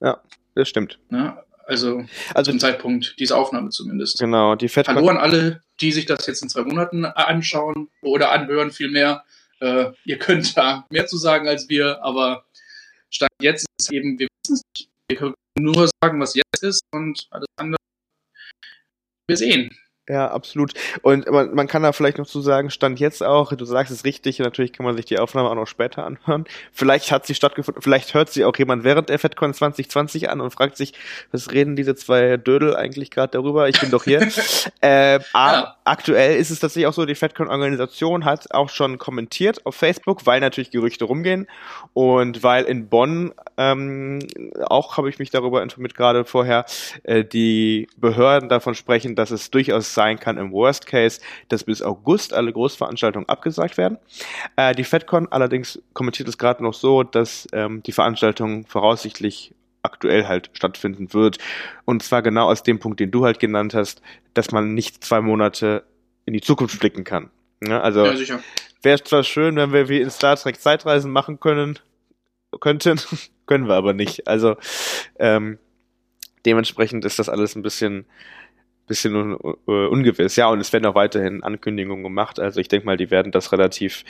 Ja, das stimmt. Ja, also, also zum Zeitpunkt dieser Aufnahme zumindest. Genau. Die FedCon. Hallo an alle, die sich das jetzt in zwei Monaten anschauen oder anhören vielmehr. Äh, ihr könnt da mehr zu sagen als wir, aber Stand jetzt ist eben, wir wissen es nicht. Wir können nur sagen, was jetzt ist und alles andere wir sehen. Ja, absolut. Und man, man kann da vielleicht noch zu sagen, Stand jetzt auch, du sagst es richtig, natürlich kann man sich die Aufnahme auch noch später anhören. Vielleicht hat sie stattgefunden, vielleicht hört sie auch jemand während der FedCon zwanzig zwanzig an und fragt sich, was reden diese zwei Dödel eigentlich gerade darüber? Ich bin doch hier. äh, ja. Aktuell ist es tatsächlich auch so, die FedCon-Organisation hat auch schon kommentiert auf Facebook, weil natürlich Gerüchte rumgehen und weil in Bonn, ähm, auch habe ich mich darüber informiert gerade vorher, äh, die Behörden davon sprechen, dass es durchaus sein kann im Worst Case, dass bis August alle Großveranstaltungen abgesagt werden. Äh, die FedCon allerdings kommentiert es gerade noch so, dass ähm, die Veranstaltung voraussichtlich aktuell halt stattfinden wird. Und zwar genau aus dem Punkt, den du halt genannt hast, dass man nicht zwei Monate in die Zukunft blicken kann. Ja, also ja, sicher. Wäre zwar schön, wenn wir wie in Star Trek Zeitreisen machen können, könnten, können wir aber nicht. Also ähm, dementsprechend ist das alles ein bisschen bisschen un- uh, ungewiss. Ja, und es werden auch weiterhin Ankündigungen gemacht. Also ich denke mal, die werden das relativ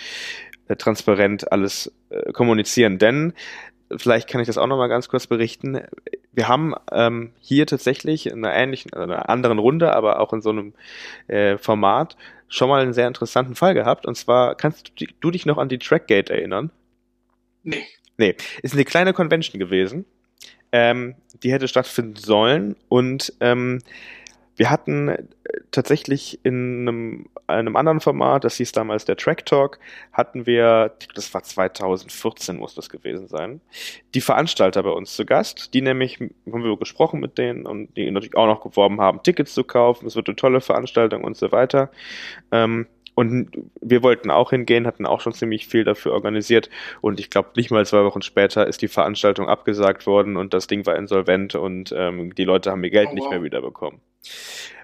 äh, transparent alles äh, kommunizieren. Denn, vielleicht kann ich das auch nochmal ganz kurz berichten, wir haben ähm, hier tatsächlich in einer ähnlichen, in einer anderen Runde, aber auch in so einem äh, Format schon mal einen sehr interessanten Fall gehabt. Und zwar, kannst du, du dich noch an die Trackgate erinnern? Nee. Nee, ist eine kleine Convention gewesen. Ähm, die hätte stattfinden sollen und ähm, wir hatten tatsächlich in einem, einem anderen Format, das hieß damals der Track Talk, hatten wir, das war zwanzig vierzehn muss das gewesen sein, die Veranstalter bei uns zu Gast, die nämlich, haben wir gesprochen mit denen und die natürlich auch noch geworben haben, Tickets zu kaufen, es wird eine tolle Veranstaltung und so weiter. Ähm, und wir wollten auch hingehen, hatten auch schon ziemlich viel dafür organisiert und ich glaube, nicht mal zwei Wochen später ist die Veranstaltung abgesagt worden und das Ding war insolvent und ähm, die Leute haben ihr Geld oh, wow. nicht mehr wiederbekommen.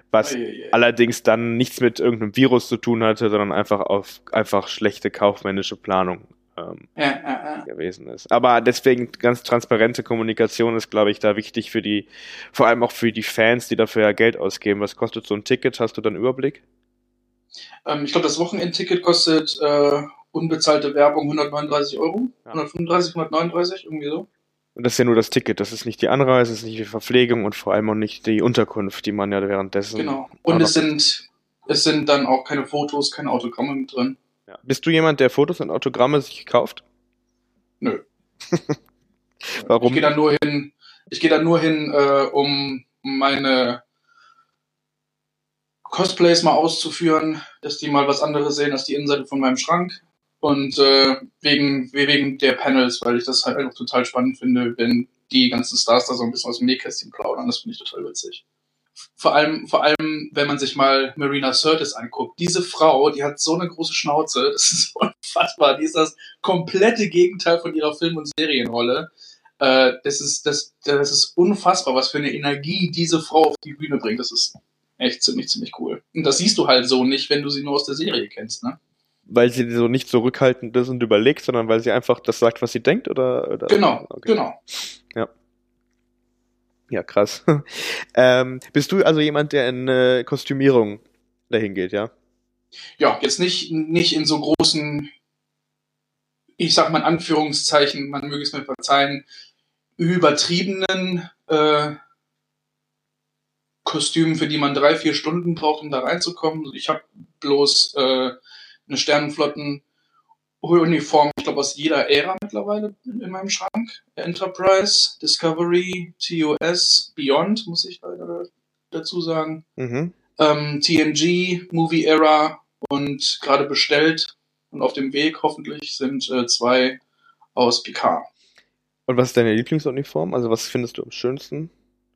Was Eieiei. allerdings dann nichts mit irgendeinem Virus zu tun hatte, sondern einfach auf einfach schlechte kaufmännische Planung ähm, ja, ja, ja. gewesen ist. Aber deswegen ganz transparente Kommunikation ist, glaube ich, da wichtig für die, vor allem auch für die Fans, die dafür ja Geld ausgeben. Was kostet so ein Ticket? Hast du da einen Überblick? Ähm, ich glaube, das Wochenendticket kostet äh, unbezahlte Werbung hundertneununddreißig Euro. Ja. hundertfünfunddreißig, hundertneununddreißig, irgendwie so. Und das ist ja nur das Ticket, das ist nicht die Anreise, das ist nicht die Verpflegung und vor allem auch nicht die Unterkunft, die man ja währenddessen... Genau, und es sind, es sind dann auch keine Fotos, keine Autogramme mit drin. Ja. Bist du jemand, der Fotos und Autogramme sich kauft? Nö. Warum? Ich gehe da nur hin, ich gehe da nur hin äh, um meine Cosplays mal auszuführen, dass die mal was anderes sehen als die Innenseite von meinem Schrank. Und äh, wegen, wegen der Panels, weil ich das halt einfach total spannend finde, wenn die ganzen Stars da so ein bisschen aus dem Nähkästchen plaudern. Das finde ich total witzig. Vor allem, vor allem, wenn man sich mal Marina Sirtis anguckt. Diese Frau, die hat so eine große Schnauze, das ist unfassbar. Die ist das komplette Gegenteil von ihrer Film- und Serienrolle. Äh, das ist, das, das ist unfassbar, was für eine Energie diese Frau auf die Bühne bringt. Das ist echt ziemlich, ziemlich cool. Und das siehst du halt so nicht, wenn du sie nur aus der Serie kennst, ne? Weil sie so nicht zurückhaltend ist und überlegt, sondern weil sie einfach das sagt, was sie denkt? Oder, oder? Genau, okay. genau. Ja, ja krass. ähm, bist du also jemand, der in äh, Kostümierung dahin geht, ja? Ja, jetzt nicht, nicht in so großen, ich sag mal in Anführungszeichen, man möge es mir verzeihen, übertriebenen äh, Kostümen, für die man drei, vier Stunden braucht, um da reinzukommen. Ich habe bloß... Äh, eine Sternenflotten-Uniform, ich glaube, aus jeder Ära mittlerweile in meinem Schrank. Enterprise, Discovery, T O S, Beyond, muss ich leider dazu sagen. Mhm. Ähm, T N G, Movie Era und gerade bestellt und auf dem Weg hoffentlich sind äh, zwei aus Picard. Und was ist deine Lieblingsuniform? Also was findest du am schönsten?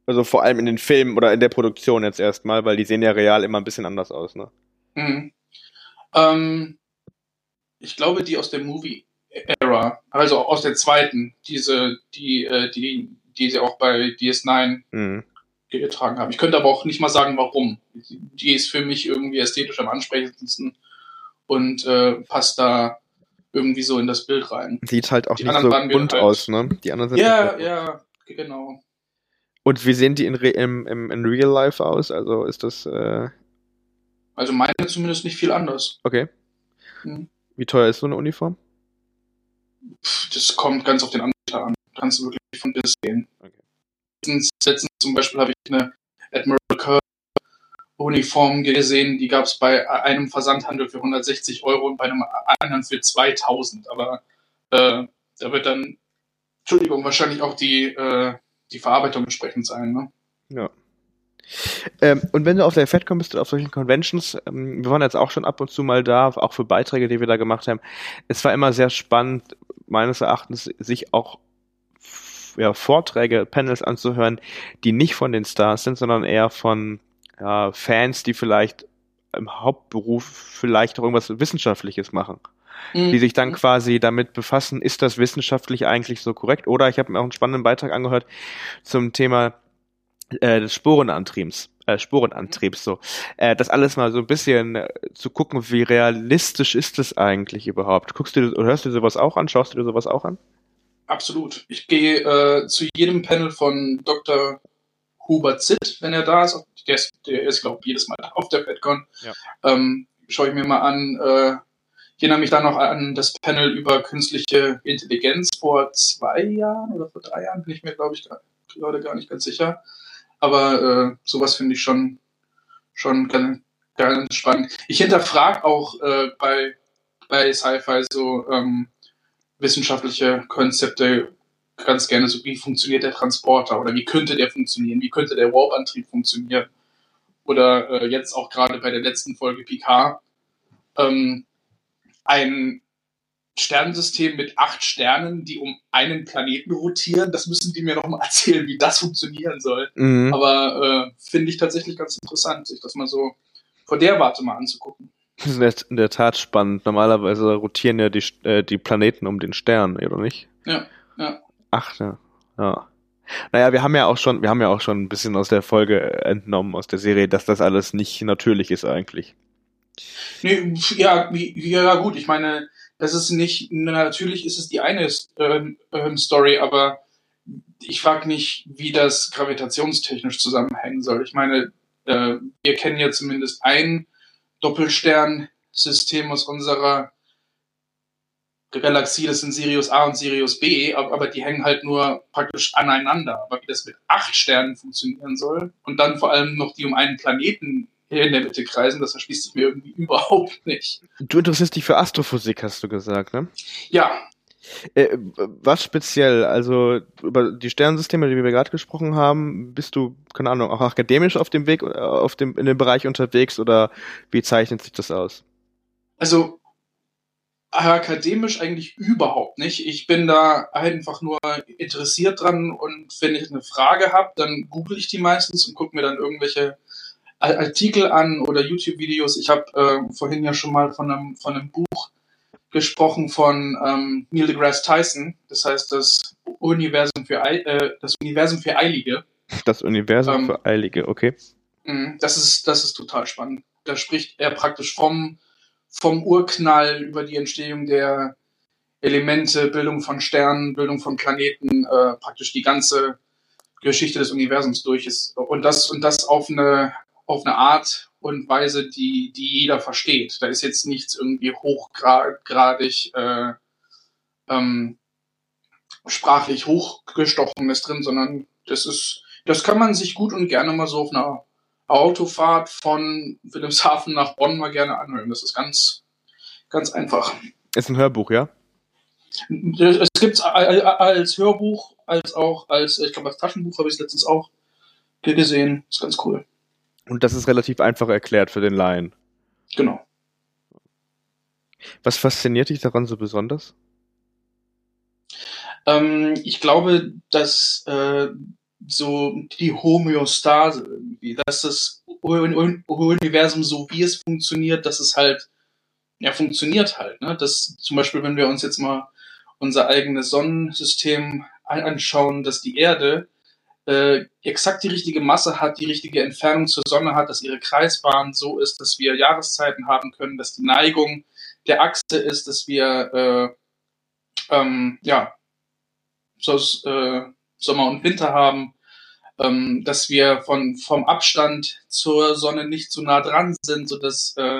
Also vor allem in den Filmen oder in der Produktion jetzt erstmal, weil die sehen ja real immer ein bisschen anders aus, ne? Mhm. Ähm, ich glaube, die aus der Movie-Era, also aus der zweiten, diese, die, äh, die, die sie auch bei D S neun mhm. getragen haben. Ich könnte aber auch nicht mal sagen, warum. Die ist für mich irgendwie ästhetisch am ansprechendsten und äh, passt da irgendwie so in das Bild rein. Sieht halt auch die nicht so bunt halt aus, ne? Die anderen sind ja, yeah, ja, yeah, genau. Und wie sehen die in, Re- im, im, in Real Life aus? Also ist das... Äh Also meine zumindest nicht viel anders. Okay. Hm. Wie teuer ist so eine Uniform? Pff, das kommt ganz auf den Anbieter an. Kannst du wirklich von bis gehen. Okay. Letztens, letztens zum Beispiel habe ich eine Admiral Curve Uniformen gesehen, die gab es bei einem Versandhandel für hundertsechzig Euro und bei einem anderen für zweitausend. Aber äh, da wird dann, Entschuldigung, wahrscheinlich auch die, äh, die Verarbeitung entsprechend sein, ne? Ja. Ähm, und wenn du auf der FedCon bist, auf solchen Conventions, ähm, wir waren jetzt auch schon ab und zu mal da, auch für Beiträge, die wir da gemacht haben, es war immer sehr spannend, meines Erachtens, sich auch ja, Vorträge, Panels anzuhören, die nicht von den Stars sind, sondern eher von ja, Fans, die vielleicht im Hauptberuf vielleicht auch irgendwas Wissenschaftliches machen, mhm. die sich dann quasi damit befassen, ist das wissenschaftlich eigentlich so korrekt? Oder ich habe mir auch einen spannenden Beitrag angehört zum Thema äh, des Sporenantriebs, äh, Sporenantriebs so. Äh, das alles mal so ein bisschen äh, zu gucken, wie realistisch ist das eigentlich überhaupt? Guckst du oder hörst du sowas auch an? Schaust du dir sowas auch an? Absolut. Ich gehe äh, zu jedem Panel von Doktor Hubert Zitt, wenn er da ist. Der ist, der ist glaube ich, jedes Mal auf der FedCon. Ja. Ähm, schaue ich mir mal an. Äh, ich erinnere mich dann noch an das Panel über künstliche Intelligenz vor zwei Jahren oder vor drei Jahren. Bin ich mir, glaube ich, gerade gar nicht ganz sicher. Aber äh, sowas finde ich schon, schon ganz, ganz spannend. Ich hinterfrage auch äh, bei, bei Sci-Fi so ähm, wissenschaftliche Konzepte ganz gerne, so wie funktioniert der Transporter oder wie könnte der funktionieren, wie könnte der Warp-Antrieb funktionieren. Oder äh, jetzt auch gerade bei der letzten Folge P K, ähm, ein Sternensystem mit acht Sternen, die um einen Planeten rotieren, das müssen die mir nochmal erzählen, wie das funktionieren soll. Mhm. Aber äh, finde ich tatsächlich ganz interessant, sich das mal so von der Warte mal anzugucken. Das ist in der Tat spannend. Normalerweise rotieren ja die, äh, die Planeten um den Stern, oder nicht? Ja, ja. Ach, ja. ja. Naja, wir haben ja auch schon, wir haben ja auch schon ein bisschen aus der Folge entnommen, aus der Serie, dass das alles nicht natürlich ist eigentlich. Nee, ja, ja gut, ich meine, das ist nicht, natürlich ist es die eine äh, Story, aber ich frage nicht, wie das gravitationstechnisch zusammenhängen soll. Ich meine, äh, wir kennen ja zumindest ein Doppelsternsystem aus unserer Galaxie, das sind Sirius A und Sirius B, aber die hängen halt nur praktisch aneinander. Aber wie das mit acht Sternen funktionieren soll und dann vor allem noch die um einen Planeten in der Mitte kreisen, das erschließt sich mir irgendwie überhaupt nicht. Du interessierst dich für Astrophysik, hast du gesagt, ne? Ja. Äh, was speziell? Also über die Sternensysteme, die wir gerade gesprochen haben, bist du, keine Ahnung, auch akademisch auf dem Weg, auf dem, in dem Bereich unterwegs oder wie zeichnet sich das aus? Also akademisch eigentlich überhaupt nicht. Ich bin da einfach nur interessiert dran und wenn ich eine Frage habe, dann google ich die meistens und gucke mir dann irgendwelche Artikel an oder YouTube-Videos. Ich habe äh, vorhin ja schon mal von einem, von einem Buch gesprochen von ähm, Neil deGrasse Tyson. Das heißt, das Universum für, äh, das Universum für Eilige. Das Universum ähm, für Eilige, okay. Mh, das ist, das ist total spannend. Da spricht er praktisch vom vom Urknall über die Entstehung der Elemente, Bildung von Sternen, Bildung von Planeten, äh, praktisch die ganze Geschichte des Universums durch ist. Und das, und das auf eine, auf eine Art und Weise, die, die jeder versteht. Da ist jetzt nichts irgendwie hochgradig, äh, ähm, sprachlich hochgestochenes drin, sondern das ist, das kann man sich gut und gerne mal so auf einer Autofahrt von Wilhelmshaven nach Bonn mal gerne anhören. Das ist ganz, ganz einfach. Ist ein Hörbuch, ja? Es gibt es als Hörbuch, als auch als, ich glaube, als Taschenbuch habe ich es letztens auch gesehen. Ist ganz cool. Und das ist relativ einfach erklärt für den Laien. Genau. Was fasziniert dich daran so besonders? Ähm, ich glaube, dass äh, so die Homöostase irgendwie, dass das Universum so wie es funktioniert, dass es halt, ja funktioniert halt, ne, dass zum Beispiel, wenn wir uns jetzt mal unser eigenes Sonnensystem anschauen, dass die Erde äh, exakt die richtige Masse hat, die richtige Entfernung zur Sonne hat, dass ihre Kreisbahn so ist, dass wir Jahreszeiten haben können, dass die Neigung der Achse ist, dass wir äh, ähm, ja so äh, Sommer und Winter haben, ähm, dass wir von, vom Abstand zur Sonne nicht zu nah dran sind, sodass äh,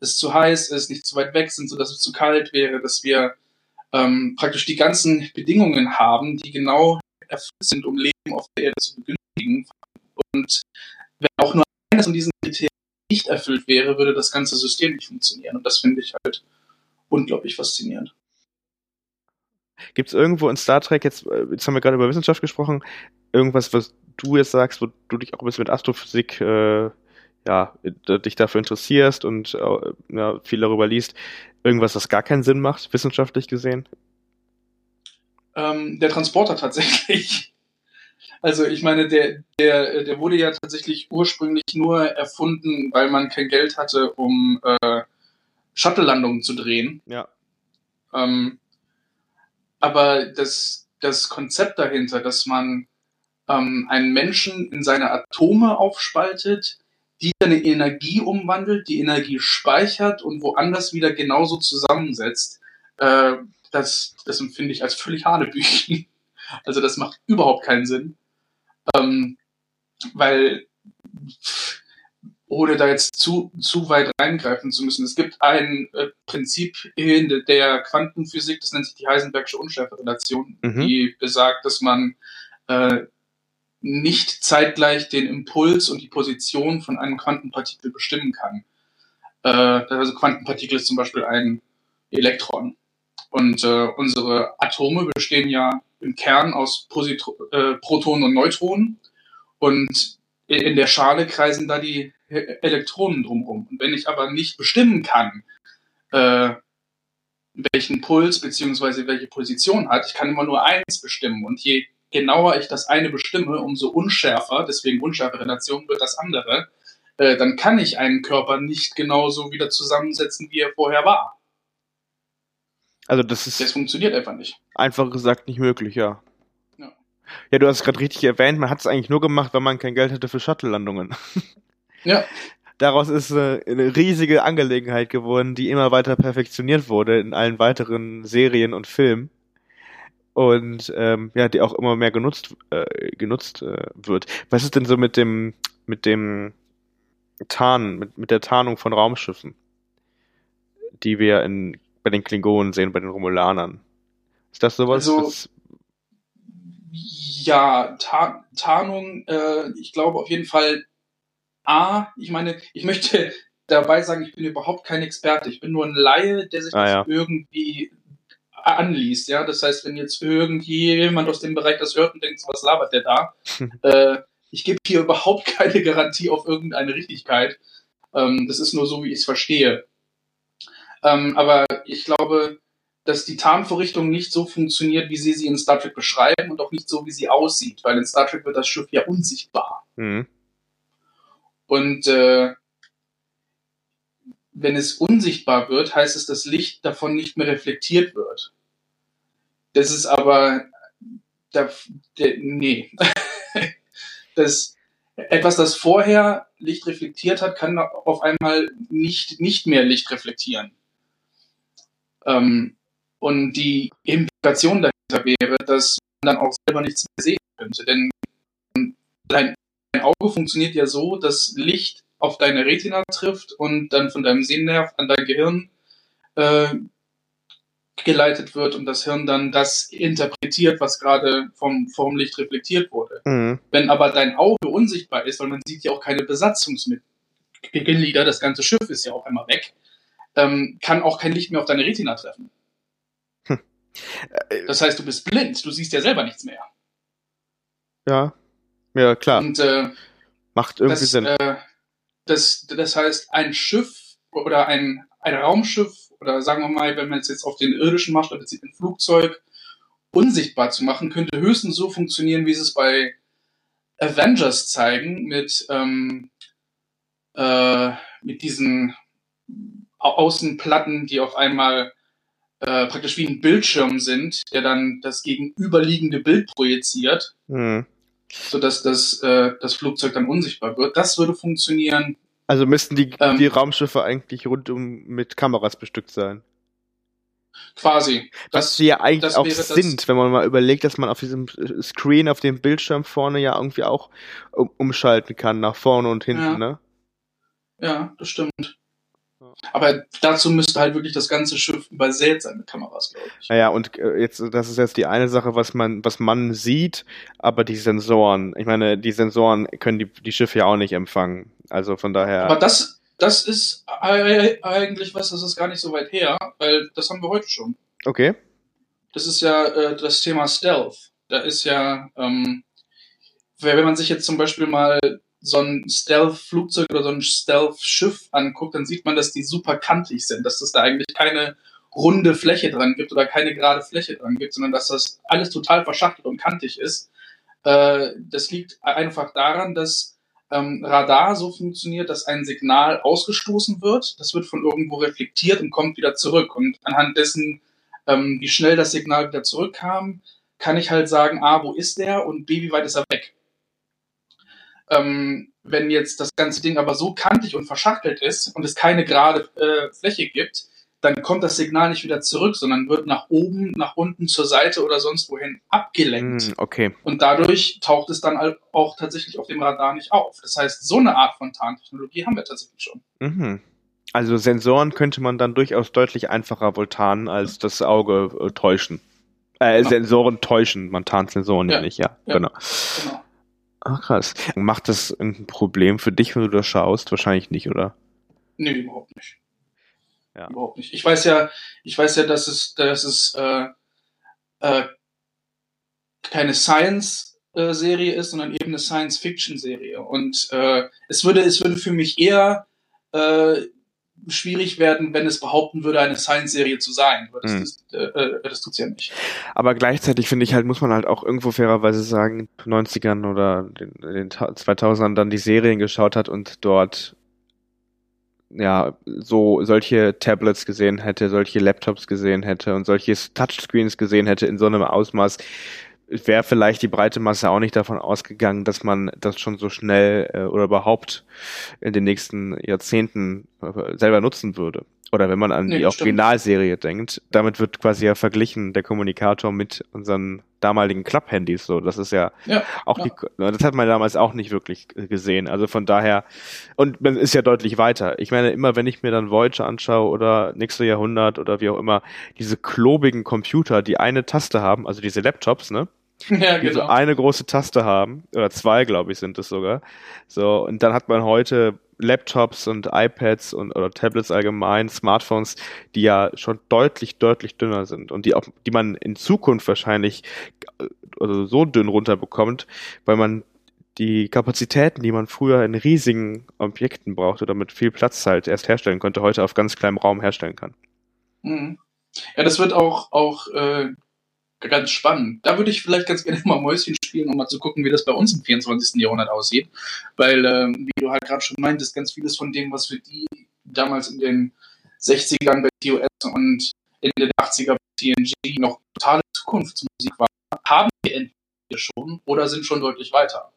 es zu heiß ist, nicht zu weit weg sind, sodass es zu kalt wäre, dass wir ähm, praktisch die ganzen Bedingungen haben, die genau erfüllt sind, um Leben auf der Erde zu begünstigen. Und wenn auch nur eines von diesen Kriterien nicht erfüllt wäre, würde das ganze System nicht funktionieren. Und das finde ich halt unglaublich faszinierend. Gibt es irgendwo in Star Trek, jetzt, jetzt haben wir gerade über Wissenschaft gesprochen, irgendwas, was du jetzt sagst, wo du dich auch ein bisschen mit Astrophysik, äh, ja, dich dafür interessierst und äh, ja, viel darüber liest, irgendwas, das gar keinen Sinn macht, wissenschaftlich gesehen? Ähm, der Transporter tatsächlich. Also ich meine, der, der, der wurde ja tatsächlich ursprünglich nur erfunden, weil man kein Geld hatte, um äh, Shuttle-Landungen zu drehen. Ja. Ähm, aber das, das Konzept dahinter, dass man ähm, einen Menschen in seine Atome aufspaltet, die dann in Energie umwandelt, die Energie speichert und woanders wieder genauso zusammensetzt, äh, das, das empfinde ich als völlig Hanebüchen. Also das macht überhaupt keinen Sinn. Ähm, weil, ohne da jetzt zu, zu weit reingreifen zu müssen, es gibt ein äh, Prinzip in der Quantenphysik, das nennt sich die Heisenbergsche Unschärferelation, mhm. die besagt, dass man äh, nicht zeitgleich den Impuls und die Position von einem Quantenpartikel bestimmen kann. Äh, also Quantenpartikel ist zum Beispiel ein Elektron. Und äh, unsere Atome bestehen ja im Kern aus Positro- äh, Protonen und Neutronen. Und in der Schale kreisen da die Elektronen drumherum. Und wenn ich aber nicht bestimmen kann, äh, welchen Puls bzw. welche Position hat, ich kann immer nur eins bestimmen. Und je genauer ich das eine bestimme, umso unschärfer, deswegen Unschärferelation wird das andere, äh, dann kann ich einen Körper nicht genauso wieder zusammensetzen, wie er vorher war. Also das ist. Das funktioniert einfach nicht. Einfach gesagt nicht möglich, ja. Ja, ja du hast es gerade richtig erwähnt, man hat es eigentlich nur gemacht, weil man kein Geld hatte für Shuttle-Landungen. Ja. Daraus ist eine, eine riesige Angelegenheit geworden, die immer weiter perfektioniert wurde in allen weiteren Serien und Filmen. Und ähm, ja, die auch immer mehr genutzt, äh, genutzt äh, wird. Was ist denn so mit dem, mit dem Tarnen, mit, mit der Tarnung von Raumschiffen, die wir in bei den Klingonen sehen, bei den Romulanern. Ist das sowas? Also, was... Ja, Tar- Tarnung, äh, ich glaube auf jeden Fall A, ich meine, ich möchte dabei sagen, ich bin überhaupt kein Experte, ich bin nur ein Laie, der sich ah, das ja. irgendwie anliest, ja, das heißt, wenn jetzt irgendjemand aus dem Bereich das hört und denkt, was labert der da? äh, ich gebe hier überhaupt keine Garantie auf irgendeine Richtigkeit, ähm, das ist nur so, wie ich es verstehe. Ähm, aber ich glaube, dass die Tarnvorrichtung nicht so funktioniert, wie sie sie in Star Trek beschreiben und auch nicht so, wie sie aussieht, weil in Star Trek wird das Schiff ja unsichtbar. Mhm. Und äh, wenn es unsichtbar wird, heißt es, dass Licht davon nicht mehr reflektiert wird. Das ist aber... Da, de, nee. das... Etwas, das vorher Licht reflektiert hat, kann auf einmal nicht, nicht mehr Licht reflektieren. Ähm, und die Implikation dahinter wäre, dass man dann auch selber nichts mehr sehen könnte. Denn dein, dein Auge funktioniert ja so, dass Licht auf deine Retina trifft und dann von deinem Sehnerv an dein Gehirn äh, geleitet wird und das Hirn dann das interpretiert, was gerade vom, vom Licht reflektiert wurde. Mhm. Wenn aber dein Auge unsichtbar ist, weil man sieht ja auch keine Besatzungsmitglieder, das ganze Schiff ist ja auch einmal weg, ähm, kann auch kein Licht mehr auf deine Retina treffen. Hm. Äh, das heißt, du bist blind, du siehst ja selber nichts mehr. Ja, ja klar. Und, äh, macht irgendwie das, Sinn. Äh, das, das heißt, ein Schiff oder ein, ein Raumschiff oder sagen wir mal, wenn man es jetzt auf den irdischen Maßstab bezieht, ein Flugzeug unsichtbar zu machen, könnte höchstens so funktionieren, wie sie es bei Avengers zeigen, mit, ähm, äh, mit diesen Außenplatten, die auf einmal äh, praktisch wie ein Bildschirm sind, der dann das gegenüberliegende Bild projiziert, mhm. sodass das, äh, das Flugzeug dann unsichtbar wird. Das würde funktionieren. Also müssten die, ähm, die Raumschiffe eigentlich rundum mit Kameras bestückt sein. Quasi. Das, was sie ja eigentlich auch sind, wenn man mal überlegt, dass man auf diesem Screen, auf dem Bildschirm vorne ja irgendwie auch um- umschalten kann, nach vorne und hinten, ja. ne? Ja, das stimmt. Aber dazu müsste halt wirklich das ganze Schiff übersät sein mit Kameras, glaube ich. Naja, und jetzt, das ist jetzt die eine Sache, was man, was man sieht, aber die Sensoren, ich meine, die Sensoren können die, die Schiffe ja auch nicht empfangen. Also von daher... Aber das, das ist eigentlich was, das ist gar nicht so weit her, weil das haben wir heute schon. Okay. Das ist ja äh, das Thema Stealth. Da ist ja, ähm, wenn man sich jetzt zum Beispiel mal so ein Stealth-Flugzeug oder so ein Stealth-Schiff anguckt, dann sieht man, dass die super kantig sind, dass es da eigentlich keine runde Fläche dran gibt oder keine gerade Fläche dran gibt, sondern dass das alles total verschachtelt und kantig ist. Äh, das liegt einfach daran, dass ähm, Radar so funktioniert, dass ein Signal ausgestoßen wird, das wird von irgendwo reflektiert und kommt wieder zurück. Und anhand dessen, ähm, wie schnell das Signal wieder zurückkam, kann ich halt sagen, A, wo ist der? Und B, wie weit ist er weg? Ähm, wenn jetzt das ganze Ding aber so kantig und verschachtelt ist und es keine gerade äh, Fläche gibt, dann kommt das Signal nicht wieder zurück, sondern wird nach oben, nach unten, zur Seite oder sonst wohin abgelenkt. Okay. Und dadurch taucht es dann auch tatsächlich auf dem Radar nicht auf. Das heißt, so eine Art von Tarntechnologie haben wir tatsächlich schon. Mhm. Also Sensoren könnte man dann durchaus deutlich einfacher wohl tarnen, als das Auge äh, täuschen. Äh, genau. Sensoren täuschen, man tarnt Sensoren ja nicht, ja, ja. Genau. genau. Ach, krass. Macht das ein Problem für dich, wenn du das schaust? Wahrscheinlich nicht, oder? Nee, überhaupt nicht. Ja. Überhaupt nicht. Ich weiß ja, ich weiß ja, dass es, dass es äh, äh, keine Science-Serie ist, sondern eben eine Science-Fiction-Serie. Und äh, es würde, es würde für mich eher äh, schwierig werden, wenn es behaupten würde, eine Science-Serie zu sein. Das, hm. das, äh, das tut's ja nicht. Aber gleichzeitig finde ich halt, muss man halt auch irgendwo fairerweise sagen, neunzigern oder den, den zweitausendern dann die Serien geschaut hat und dort ja, so solche Tablets gesehen hätte, solche Laptops gesehen hätte und solche Touchscreens gesehen hätte in so einem Ausmaß, wäre vielleicht die breite Masse auch nicht davon ausgegangen, dass man das schon so schnell äh, oder überhaupt in den nächsten Jahrzehnten äh, selber nutzen würde. Oder wenn man an nee, die Originalserie denkt, damit wird quasi ja verglichen der Kommunikator mit unseren damaligen Klapphandys. So, das ist ja, ja auch ja. die, das hat man damals auch nicht wirklich gesehen. Also von daher, und man ist ja deutlich weiter. Ich meine, immer wenn ich mir dann Voyager anschaue oder Nächste Jahrhundert oder wie auch immer, diese klobigen Computer, die eine Taste haben, also diese Laptops, ne? Ja, die genau. so eine große Taste haben, oder zwei, glaube ich, sind es sogar. So, und dann hat man heute Laptops und iPads und oder Tablets allgemein, Smartphones, die ja schon deutlich, deutlich dünner sind und die auch, die man in Zukunft wahrscheinlich also so dünn runterbekommt, weil man die Kapazitäten, die man früher in riesigen Objekten brauchte oder mit viel Platz halt erst herstellen konnte, heute auf ganz kleinem Raum herstellen kann. Mhm. Ja, das wird auch, auch äh, ganz spannend. Da würde ich vielleicht ganz gerne mal Mäuschen spielen, um mal zu gucken, wie das bei uns im vierundzwanzigsten Jahrhundert aussieht. Weil, äh, wie du halt gerade schon meintest, ganz vieles von dem, was wir die damals in den sechzigern bei T O S und in den achtziger bei T N G noch totale Zukunftsmusik war, haben wir entweder schon oder sind schon deutlich weiter.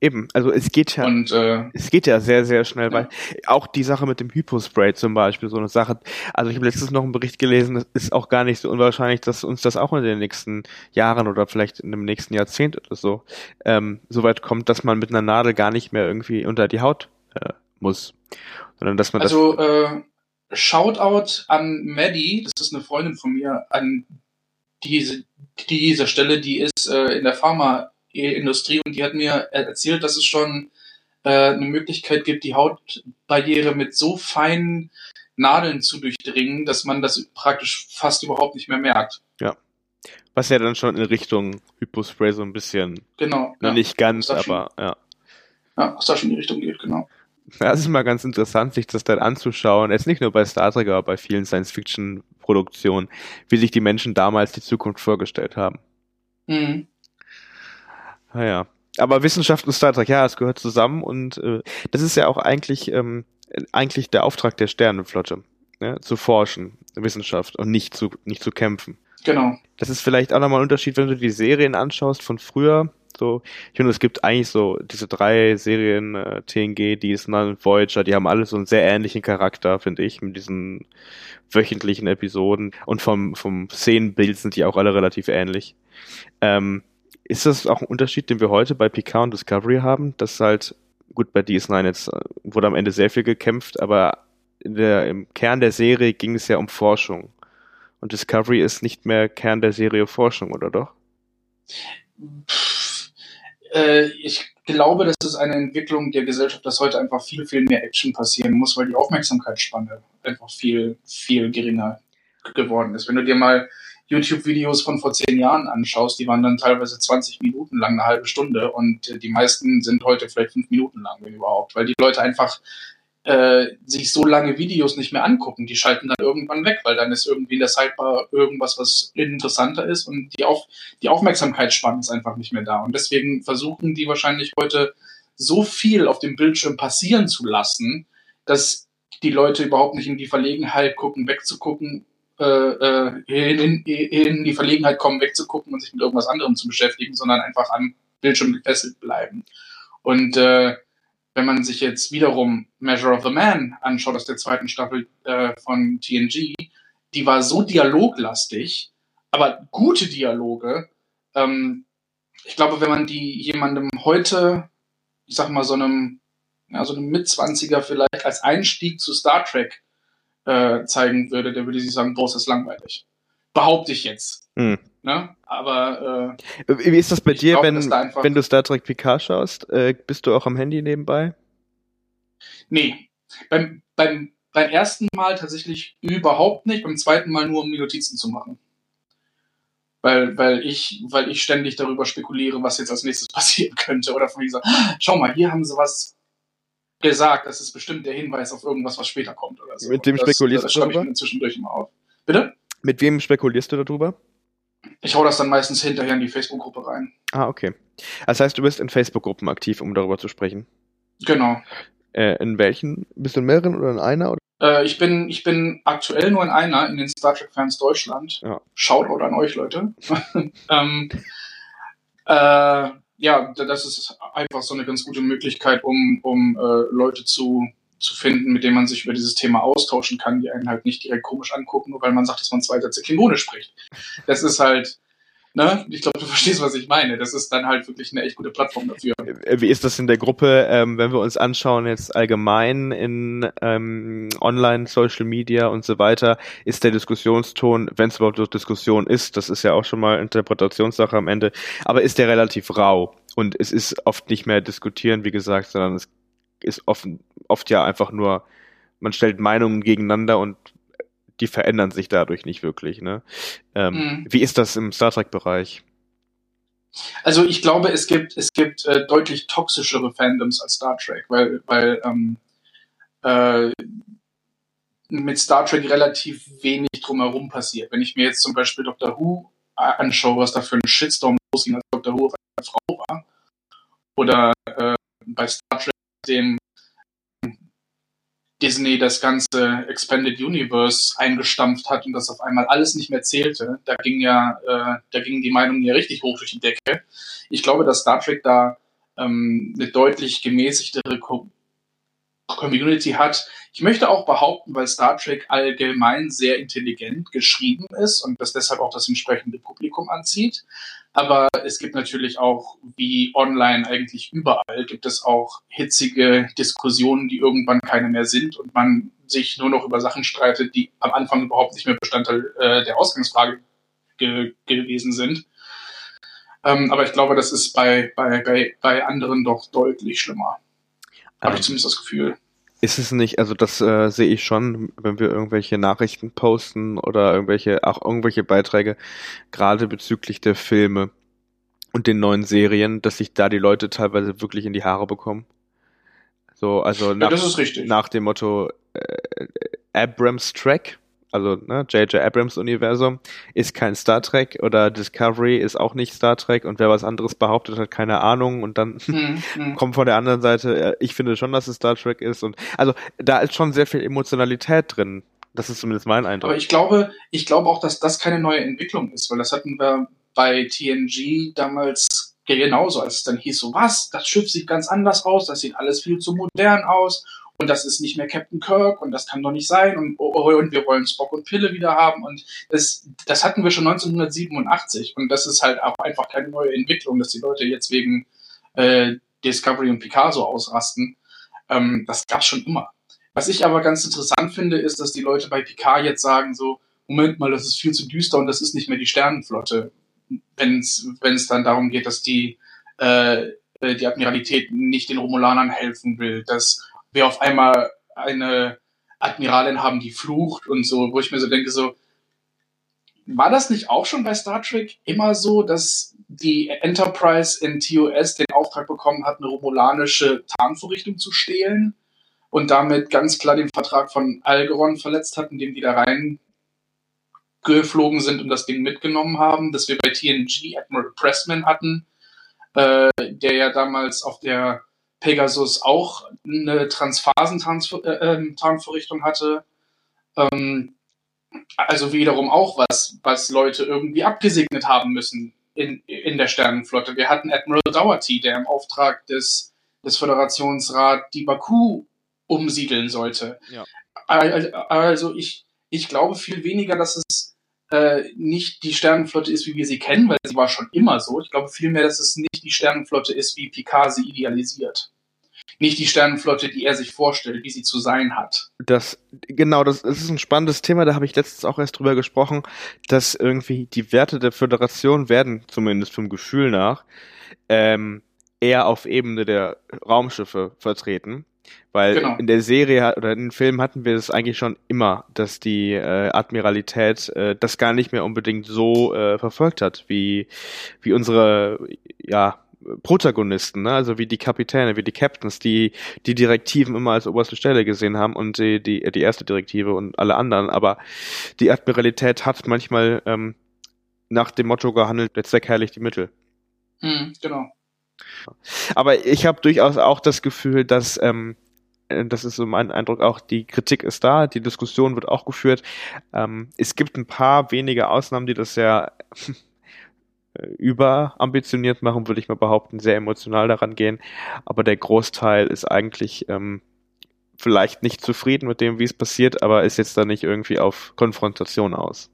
Eben, also es geht ja und, äh, es geht ja sehr, sehr schnell weiter. Ja. Auch die Sache mit dem Hypospray zum Beispiel, so eine Sache, also ich habe letztens noch einen Bericht gelesen, das ist auch gar nicht so unwahrscheinlich, dass uns das auch in den nächsten Jahren oder vielleicht in dem nächsten Jahrzehnt oder so ähm, so weit kommt, dass man mit einer Nadel gar nicht mehr irgendwie unter die Haut äh, muss. Sondern dass man also das äh, Shoutout an Maddie, das ist eine Freundin von mir, an diese, diese Stelle, die ist äh, in der Pharma Industrie und die hat mir erzählt, dass es schon äh, eine Möglichkeit gibt, die Hautbarriere mit so feinen Nadeln zu durchdringen, dass man das praktisch fast überhaupt nicht mehr merkt. Ja, was ja dann schon in Richtung Hypospray so ein bisschen, genau, ne, ja. nicht ganz, das aber schon, ja. Ja, was da schon in die Richtung geht, genau. Das ist mal ganz interessant, sich das dann anzuschauen, jetzt nicht nur bei Star Trek, aber bei vielen Science-Fiction-Produktionen, wie sich die Menschen damals die Zukunft vorgestellt haben. Mhm. Naja, aber Wissenschaft und Star Trek, ja, es gehört zusammen und äh, das ist ja auch eigentlich ähm, eigentlich der Auftrag der Sternenflotte, ne? Zu forschen, Wissenschaft und nicht zu nicht zu kämpfen. Genau. Das ist vielleicht auch nochmal ein Unterschied, wenn du die Serien anschaust von früher. So, ich finde, es gibt eigentlich so diese drei Serien, äh, T N G, Disney und Voyager, die haben alle so einen sehr ähnlichen Charakter, finde ich, mit diesen wöchentlichen Episoden und vom vom Szenenbild sind die auch alle relativ ähnlich. Ähm, Ist das auch ein Unterschied, den wir heute bei Picard und Discovery haben? Das halt, gut, bei D S neun jetzt wurde am Ende sehr viel gekämpft, aber in der, im Kern der Serie ging es ja um Forschung. Und Discovery ist nicht mehr Kern der Serie Forschung, oder doch? äh, ich glaube, das ist eine Entwicklung der Gesellschaft, dass heute einfach viel, viel mehr Action passieren muss, weil die Aufmerksamkeitsspanne einfach viel, viel geringer geworden ist. Wenn du dir mal YouTube-Videos von vor zehn Jahren anschaust, die waren dann teilweise zwanzig Minuten lang, eine halbe Stunde, und die meisten sind heute vielleicht fünf Minuten lang, wenn überhaupt, weil die Leute einfach äh, sich so lange Videos nicht mehr angucken. Die schalten dann irgendwann weg, weil dann ist irgendwie in der Sidebar irgendwas, was interessanter ist, und die, Auf- die Aufmerksamkeitsspanne ist einfach nicht mehr da. Und deswegen versuchen die wahrscheinlich heute so viel auf dem Bildschirm passieren zu lassen, dass die Leute überhaupt nicht in die Verlegenheit gucken, wegzugucken, In, in, in die Verlegenheit kommen, wegzugucken und sich mit irgendwas anderem zu beschäftigen, sondern einfach am Bildschirm gefesselt bleiben. Und äh, wenn man sich jetzt wiederum Measure of the Man anschaut aus der zweiten Staffel äh, von T N G, die war so dialoglastig, aber gute Dialoge. Ähm, ich glaube, wenn man die jemandem heute, ich sag mal so einem, ja, so einem Mitzwanziger vielleicht als Einstieg zu Star Trek zeigen würde, der würde sich sagen, boah, das ist langweilig. Behaupte ich jetzt. Hm. Ne? Aber äh, wie ist das bei dir, glaub, wenn, da wenn du Star Trek Picard schaust? Äh, bist du auch am Handy nebenbei? Nee. Beim, beim, beim ersten Mal tatsächlich überhaupt nicht, beim zweiten Mal nur, um mir Notizen zu machen. Weil, weil, ich, weil ich ständig darüber spekuliere, was jetzt als nächstes passieren könnte. Oder von mir gesagt, schau mal, hier haben sie was gesagt, das ist bestimmt der Hinweis auf irgendwas, was später kommt oder so. Mit wem spekulierst das, das du darüber? Das schreibe ich mir zwischendurch immer auf. Bitte? Mit wem spekulierst du darüber? Ich hau das dann meistens hinterher in die Facebook-Gruppe rein. Ah, okay. Das heißt, du bist in Facebook-Gruppen aktiv, um darüber zu sprechen? Genau. Äh, in welchen? Bist du in mehreren oder in einer? Oder? Äh, ich, bin, ich bin aktuell nur in einer, in den Star Trek Fans Deutschland. Ja. Shoutout an euch, Leute. ähm, äh, Ja, das ist einfach so eine ganz gute Möglichkeit, um, um äh, Leute zu, zu finden, mit denen man sich über dieses Thema austauschen kann, die einen halt nicht direkt komisch angucken, nur weil man sagt, dass man zwei Sätze Klingonisch spricht. Das ist halt, ne, ich glaube, du verstehst, was ich meine. Das ist dann halt wirklich eine echt gute Plattform dafür. Wie ist das in der Gruppe, ähm, wenn wir uns anschauen, jetzt allgemein in ähm, Online, Social Media und so weiter, ist der Diskussionston, wenn es überhaupt Diskussion ist, das ist ja auch schon mal Interpretationssache am Ende, aber ist der relativ rau und es ist oft nicht mehr diskutieren, wie gesagt, sondern es ist oft, oft ja einfach nur, man stellt Meinungen gegeneinander und die verändern sich dadurch nicht wirklich. Ne? Ähm, mhm. Wie ist das im Star Trek-Bereich? Also ich glaube, es gibt, es gibt äh, deutlich toxischere Fandoms als Star Trek, weil, weil ähm, äh, mit Star Trek relativ wenig drumherum passiert. Wenn ich mir jetzt zum Beispiel Doctor Who anschaue, was da für ein Shitstorm losging, als Doctor Who eine Frau war, oder äh, bei Star Trek dem Disney das ganze Expanded Universe eingestampft hat und das auf einmal alles nicht mehr zählte, da ging ja, äh, da gingen die Meinungen ja richtig hoch durch die Decke. Ich glaube, dass Star Trek da ähm, eine deutlich gemäßigtere Co- Community hat. Ich möchte auch behaupten, weil Star Trek allgemein sehr intelligent geschrieben ist und das deshalb auch das entsprechende Publikum anzieht. Aber es gibt natürlich auch, wie online eigentlich überall, gibt es auch hitzige Diskussionen, die irgendwann keine mehr sind und man sich nur noch über Sachen streitet, die am Anfang überhaupt nicht mehr Bestandteil äh, der Ausgangsfrage ge- gewesen sind. Ähm, aber ich glaube, das ist bei, bei, bei, bei anderen doch deutlich schlimmer. Habe ähm, ich zumindest das Gefühl. Ist es nicht, also das äh, sehe ich schon, wenn wir irgendwelche Nachrichten posten oder irgendwelche, auch irgendwelche Beiträge, gerade bezüglich der Filme und den neuen Serien, dass sich da die Leute teilweise wirklich in die Haare bekommen. So, also nach, ja, das ist richtig. Nach dem Motto äh, Abrams Trek, also ne, J J Abrams Universum, ist kein Star Trek oder Discovery ist auch nicht Star Trek und wer was anderes behauptet, hat keine Ahnung und dann hm, hm. kommt von der anderen Seite, ich finde schon, dass es Star Trek ist und also da ist schon sehr viel Emotionalität drin. Das ist zumindest mein Eindruck. Aber ich glaube, ich glaube auch, dass das keine neue Entwicklung ist, weil das hatten wir bei T N G damals genauso, als es dann hieß so, was, das Schiff sieht ganz anders aus, das sieht alles viel zu modern aus. Und das ist nicht mehr Captain Kirk und das kann doch nicht sein und, und wir wollen Spock und Pille wieder haben und das, das hatten wir schon neunzehnhundertsiebenundachtzig und das ist halt auch einfach keine neue Entwicklung, dass die Leute jetzt wegen äh, Discovery und Picard so ausrasten. Ähm, das gab's schon immer. Was ich aber ganz interessant finde, ist, dass die Leute bei Picard jetzt sagen so, Moment mal, das ist viel zu düster und das ist nicht mehr die Sternenflotte, wenn es dann darum geht, dass die äh, die Admiralität nicht den Romulanern helfen will, dass wir auf einmal eine Admiralin haben, die flucht und so, wo ich mir so denke, so, war das nicht auch schon bei Star Trek immer so, dass die Enterprise in T O S den Auftrag bekommen hat, eine romulanische Tarnvorrichtung zu stehlen und damit ganz klar den Vertrag von Algeron verletzt hat, indem die da reingeflogen sind und das Ding mitgenommen haben, dass wir bei T N G Admiral Pressman hatten, äh, der ja damals auf der Pegasus auch eine Transphasen-Tarnvorrichtung hatte, ähm, also wiederum auch was, was Leute irgendwie abgesegnet haben müssen in, in der Sternenflotte. Wir hatten Admiral Dougherty, der im Auftrag des, des Föderationsrats die Baku umsiedeln sollte. Ja. Also ich, ich glaube viel weniger, dass es äh, nicht die Sternenflotte ist, wie wir sie kennen, weil sie war schon immer so. Ich glaube vielmehr, dass es nicht die Sternenflotte ist, wie Picard sie idealisiert. Nicht die Sternenflotte, die er sich vorstellt, wie sie zu sein hat. Das, genau, das, das ist ein spannendes Thema, da habe ich letztens auch erst drüber gesprochen, dass irgendwie die Werte der Föderation werden, zumindest vom Gefühl nach, ähm, eher auf Ebene der Raumschiffe vertreten. Weil genau. in der Serie oder in den Filmen hatten wir das eigentlich schon immer, dass die äh, Admiralität äh, das gar nicht mehr unbedingt so äh, verfolgt hat, wie, wie unsere, ja, Protagonisten, ne? Also wie die Kapitäne, wie die Captains, die die Direktiven immer als oberste Stelle gesehen haben und die die, die erste Direktive und alle anderen, aber die Admiralität hat manchmal ähm, nach dem Motto gehandelt, der Zweck heiligt die Mittel. Mhm, genau. Aber ich habe durchaus auch das Gefühl, dass, ähm, das ist so mein Eindruck, auch die Kritik ist da, die Diskussion wird auch geführt. Ähm, es gibt ein paar wenige Ausnahmen, die das sehr überambitioniert machen, würde ich mal behaupten, sehr emotional daran gehen, aber der Großteil ist eigentlich ähm, vielleicht nicht zufrieden mit dem, wie es passiert, aber ist jetzt da nicht irgendwie auf Konfrontation aus.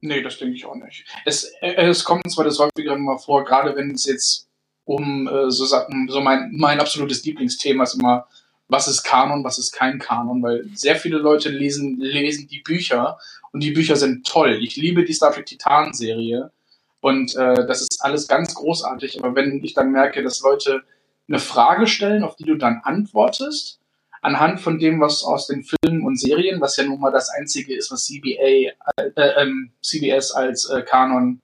Nee, das denke ich auch nicht. Es, es kommt zwar das häufiger mal vor, gerade wenn es jetzt um äh, so, so mein, mein absolutes Lieblingsthema ist immer, was ist Kanon, was ist kein Kanon, weil sehr viele Leute lesen, lesen die Bücher und die Bücher sind toll. Ich liebe die Star Trek Titan-Serie, und äh, das ist alles ganz großartig. Aber wenn ich dann merke, dass Leute eine Frage stellen, auf die du dann antwortest, anhand von dem, was aus den Filmen und Serien, was ja nun mal das Einzige ist, was C B A, äh, äh, C B S als äh, Kanon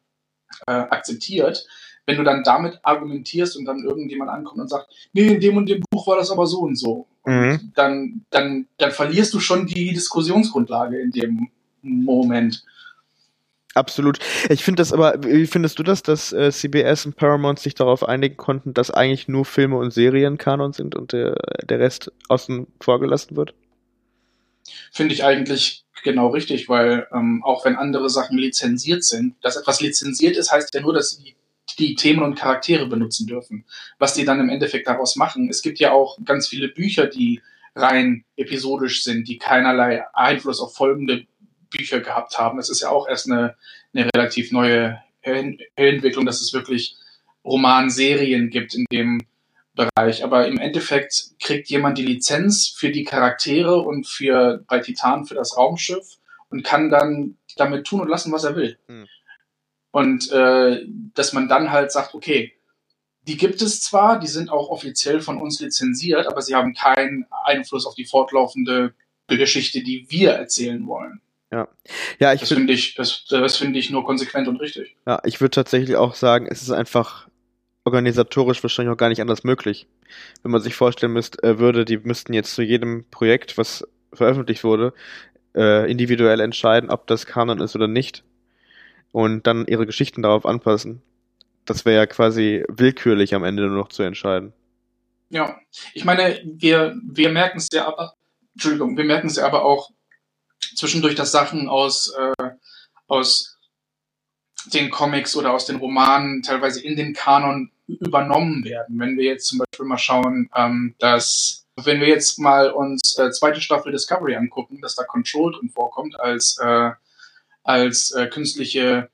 äh, akzeptiert, wenn du dann damit argumentierst und dann irgendjemand ankommt und sagt, nee, in dem und dem Buch war das aber so und so, mhm. und dann, dann, dann verlierst du schon die Diskussionsgrundlage in dem Moment. Absolut. Ich finde das aber, wie findest du das, dass äh, C B S und Paramount sich darauf einigen konnten, dass eigentlich nur Filme und Serien Kanon sind und der, der Rest außen vor gelassen wird? Finde ich eigentlich genau richtig, weil ähm, auch wenn andere Sachen lizenziert sind, dass etwas lizenziert ist, heißt ja nur, dass sie die, die Themen und Charaktere benutzen dürfen. Was die dann im Endeffekt daraus machen. Es gibt ja auch ganz viele Bücher, die rein episodisch sind, die keinerlei Einfluss auf folgende Bücher gehabt haben. Es ist ja auch erst eine, eine relativ neue Hin- Entwicklung, dass es wirklich Romanserien gibt in dem Bereich. Aber im Endeffekt kriegt jemand die Lizenz für die Charaktere und für bei Titan für das Raumschiff und kann dann damit tun und lassen, was er will. Mhm. Und äh, dass man dann halt sagt, okay, die gibt es zwar, die sind auch offiziell von uns lizenziert, aber sie haben keinen Einfluss auf die fortlaufende Geschichte, die wir erzählen wollen. Ja, ja, ich das finde ich, das, das finde ich nur konsequent und richtig. Ja, ich würde tatsächlich auch sagen, es ist einfach organisatorisch wahrscheinlich auch gar nicht anders möglich. Wenn man sich vorstellen müsst, äh, würde, die müssten jetzt zu jedem Projekt, was veröffentlicht wurde, äh, individuell entscheiden, ob das Kanon ist oder nicht. Und dann ihre Geschichten darauf anpassen. Das wäre ja quasi willkürlich am Ende nur noch zu entscheiden. Ja, ich meine, wir, wir merken es ja aber, Entschuldigung, wir merken es ja aber auch zwischendurch, dass Sachen aus, äh, aus den Comics oder aus den Romanen teilweise in den Kanon übernommen werden. Wenn wir jetzt zum Beispiel mal schauen, ähm, dass, wenn wir jetzt mal uns äh, zweite Staffel Discovery angucken, dass da Control drin vorkommt als, äh, als äh, künstliche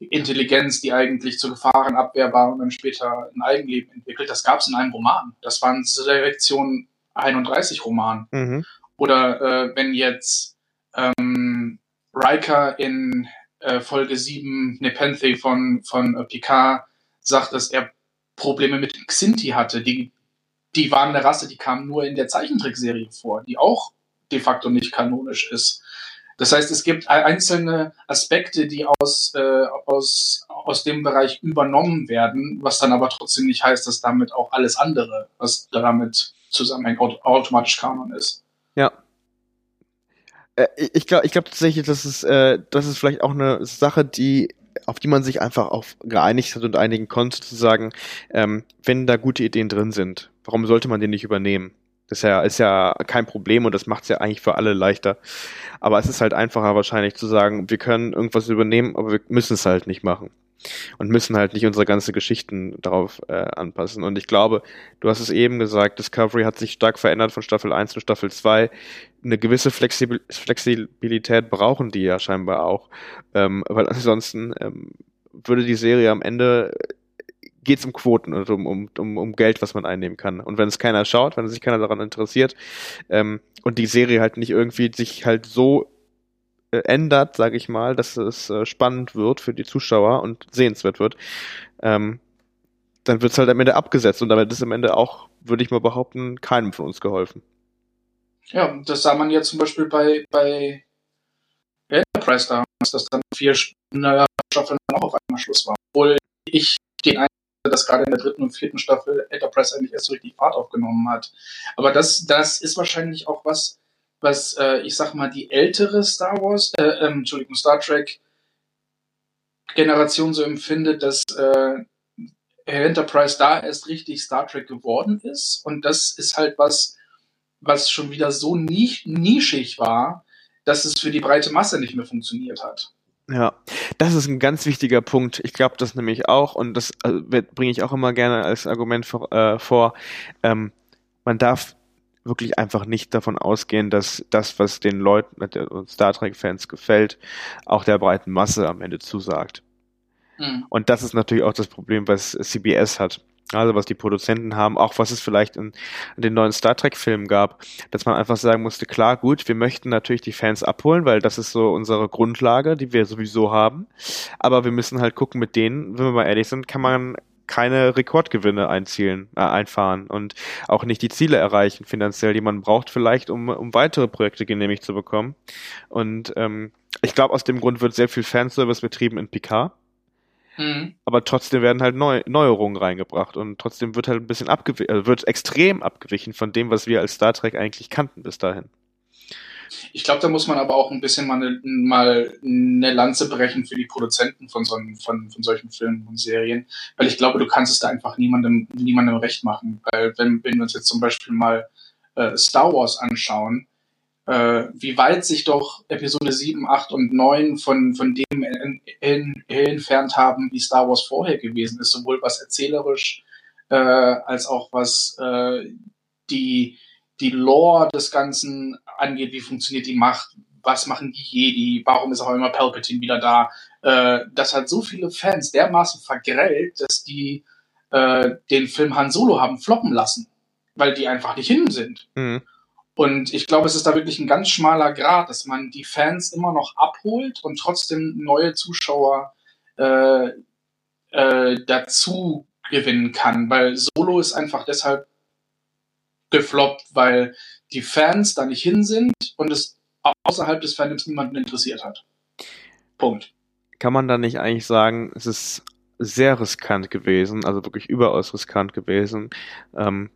Intelligenz, die eigentlich zur Gefahrenabwehr war und dann später ein Eigenleben entwickelt, das gab es in einem Roman. Das war eine Selektion einunddreißig Roman. Mhm. Oder äh, wenn jetzt Ähm, Riker in äh, Folge sieben Nepenthe von, von äh, Picard sagt, dass er Probleme mit den Xinti hatte. Die, die waren eine Rasse, die kam nur in der Zeichentrickserie vor, die auch de facto nicht kanonisch ist. Das heißt, es gibt einzelne Aspekte, die aus, äh, aus, aus dem Bereich übernommen werden, was dann aber trotzdem nicht heißt, dass damit auch alles andere, was damit zusammenhängt, automatisch Kanon ist. Ja. Äh, ich glaube ich glaub tatsächlich, dass es, äh, das ist vielleicht auch eine Sache, die, auf die man sich einfach auch geeinigt hat und einigen konnte, zu sagen, ähm, wenn da gute Ideen drin sind, warum sollte man die nicht übernehmen? Das ist ja, ist ja kein Problem und das macht es ja eigentlich für alle leichter. Aber es ist halt einfacher wahrscheinlich zu sagen, wir können irgendwas übernehmen, aber wir müssen es halt nicht machen. Und müssen halt nicht unsere ganzen Geschichten darauf äh, anpassen. Und ich glaube, du hast es eben gesagt, Discovery hat sich stark verändert von Staffel eins zu Staffel zwei. Eine gewisse Flexibil- Flexibilität brauchen die ja scheinbar auch. Ähm, weil ansonsten ähm, würde die Serie am Ende... geht es um Quoten und um, um, um, um Geld, was man einnehmen kann. Und wenn es keiner schaut, wenn sich keiner daran interessiert ähm, und die Serie halt nicht irgendwie sich halt so äh, ändert, sage ich mal, dass es äh, spannend wird für die Zuschauer und sehenswert wird, ähm, dann wird es halt am Ende abgesetzt und damit ist am Ende auch, würde ich mal behaupten, keinem von uns geholfen. Ja, das sah man ja zum Beispiel bei, bei Enterprise damals, dass dann vier Staffeln auch auf einmal Schluss war. Obwohl ich den einen dass gerade in der dritten und vierten Staffel Enterprise eigentlich erst so richtig Fahrt aufgenommen hat. Aber das, das ist wahrscheinlich auch was, was äh, ich sag mal, die ältere Star Wars, äh, ähm, Entschuldigung, Star Trek Generation so empfindet, dass äh, Enterprise da erst richtig Star Trek geworden ist. Und das ist halt was, was schon wieder so nisch- nischig war, dass es für die breite Masse nicht mehr funktioniert hat. Ja, das ist ein ganz wichtiger Punkt. Ich glaube das nämlich auch und das also, bringe ich auch immer gerne als Argument vor. Äh, vor. Ähm, man darf wirklich einfach nicht davon ausgehen, dass das, was den Leuten, den Star Trek-Fans gefällt, auch der breiten Masse am Ende zusagt. Mhm. Und das ist natürlich auch das Problem, was C B S hat. Also was die Produzenten haben, auch was es vielleicht in, in den neuen Star Trek-Filmen gab, dass man einfach sagen musste, klar, gut, wir möchten natürlich die Fans abholen, weil das ist so unsere Grundlage, die wir sowieso haben, aber wir müssen halt gucken, mit denen, wenn wir mal ehrlich sind, kann man keine Rekordgewinne einzielen, äh, einfahren und auch nicht die Ziele erreichen finanziell, die man braucht vielleicht, um, um weitere Projekte genehmigt zu bekommen. Und ähm, ich glaube, aus dem Grund wird sehr viel Fanservice betrieben in Picard. Mhm. Aber trotzdem werden halt Neu- Neuerungen reingebracht und trotzdem wird halt ein bisschen abgewichen, also wird extrem abgewichen von dem, was wir als Star Trek eigentlich kannten bis dahin. Ich glaube, da muss man aber auch ein bisschen mal eine, mal eine Lanze brechen für die Produzenten von, so, von, von solchen Filmen und Serien, weil ich glaube, du kannst es da einfach niemandem, niemandem recht machen, weil wenn, wenn wir uns jetzt zum Beispiel mal äh, Star Wars anschauen, wie weit sich doch Episode sieben, acht und neun von, von dem in, in, entfernt haben, wie Star Wars vorher gewesen ist, sowohl was erzählerisch äh, als auch was äh, die, die Lore des Ganzen angeht, wie funktioniert die Macht, was machen die Jedi, warum ist auch immer Palpatine wieder da. Äh, das hat so viele Fans dermaßen vergrellt, dass die äh, den Film Han Solo haben floppen lassen, weil die einfach nicht hin sind. Mhm. Und ich glaube, es ist da wirklich ein ganz schmaler Grat, dass man die Fans immer noch abholt und trotzdem neue Zuschauer äh, äh, dazu gewinnen kann. Weil Solo ist einfach deshalb gefloppt, weil die Fans da nicht hin sind und es außerhalb des Fandoms niemanden interessiert hat. Punkt. Kann man da nicht eigentlich sagen, es ist sehr riskant gewesen, also wirklich überaus riskant gewesen, ähm,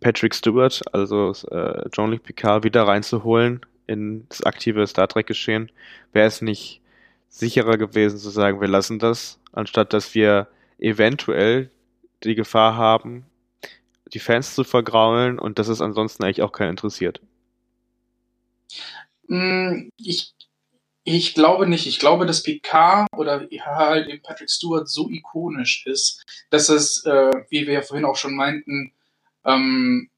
Patrick Stewart, also äh, Jean-Luc Picard, wieder reinzuholen ins aktive Star Trek-Geschehen. Wäre es nicht sicherer gewesen zu sagen, wir lassen das, anstatt dass wir eventuell die Gefahr haben, die Fans zu vergraulen und dass es ansonsten eigentlich auch keinen interessiert? Ich, ich glaube nicht. Ich glaube, dass Picard oder halt eben Patrick Stewart so ikonisch ist, dass es, äh, wie wir ja vorhin auch schon meinten, Ähm,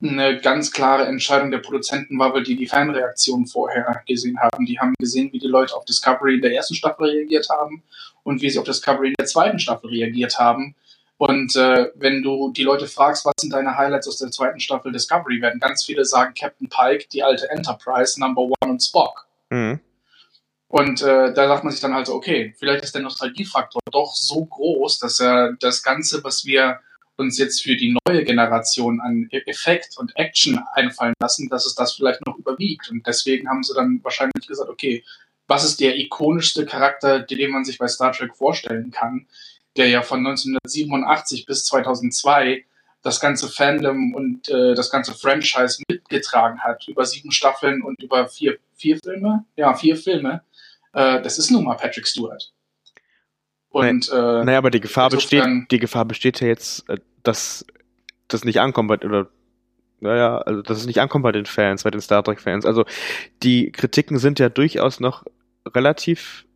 eine ganz klare Entscheidung der Produzenten war, weil die die Fanreaktion vorher gesehen haben. Die haben gesehen, wie die Leute auf Discovery in der ersten Staffel reagiert haben und wie sie auf Discovery in der zweiten Staffel reagiert haben. Und äh, wenn du die Leute fragst, was sind deine Highlights aus der zweiten Staffel Discovery, werden ganz viele sagen Captain Pike, die alte Enterprise, Number One und Spock. Mhm. Und äh, da sagt man sich dann also, okay, vielleicht ist der Nostalgiefaktor doch so groß, dass er das Ganze, was wir uns jetzt für die neue Generation an Effekt und Action einfallen lassen, dass es das vielleicht noch überwiegt. Und deswegen haben sie dann wahrscheinlich gesagt, okay, was ist der ikonischste Charakter, den man sich bei Star Trek vorstellen kann, der ja von neunzehnhundertsiebenundachtzig bis zweitausendzwei das ganze Fandom und äh, das ganze Franchise mitgetragen hat, über sieben Staffeln und über vier, vier Filme. Ja, vier Filme. Äh, das ist nun mal Patrick Stewart. Und, naja, äh, naja, aber die Gefahr besteht, die Gefahr besteht ja jetzt, dass das nicht ankommt bei, oder, naja, also, dass es nicht ankommt bei den Fans, bei den Star Trek Fans. Also, die Kritiken sind ja durchaus noch relativ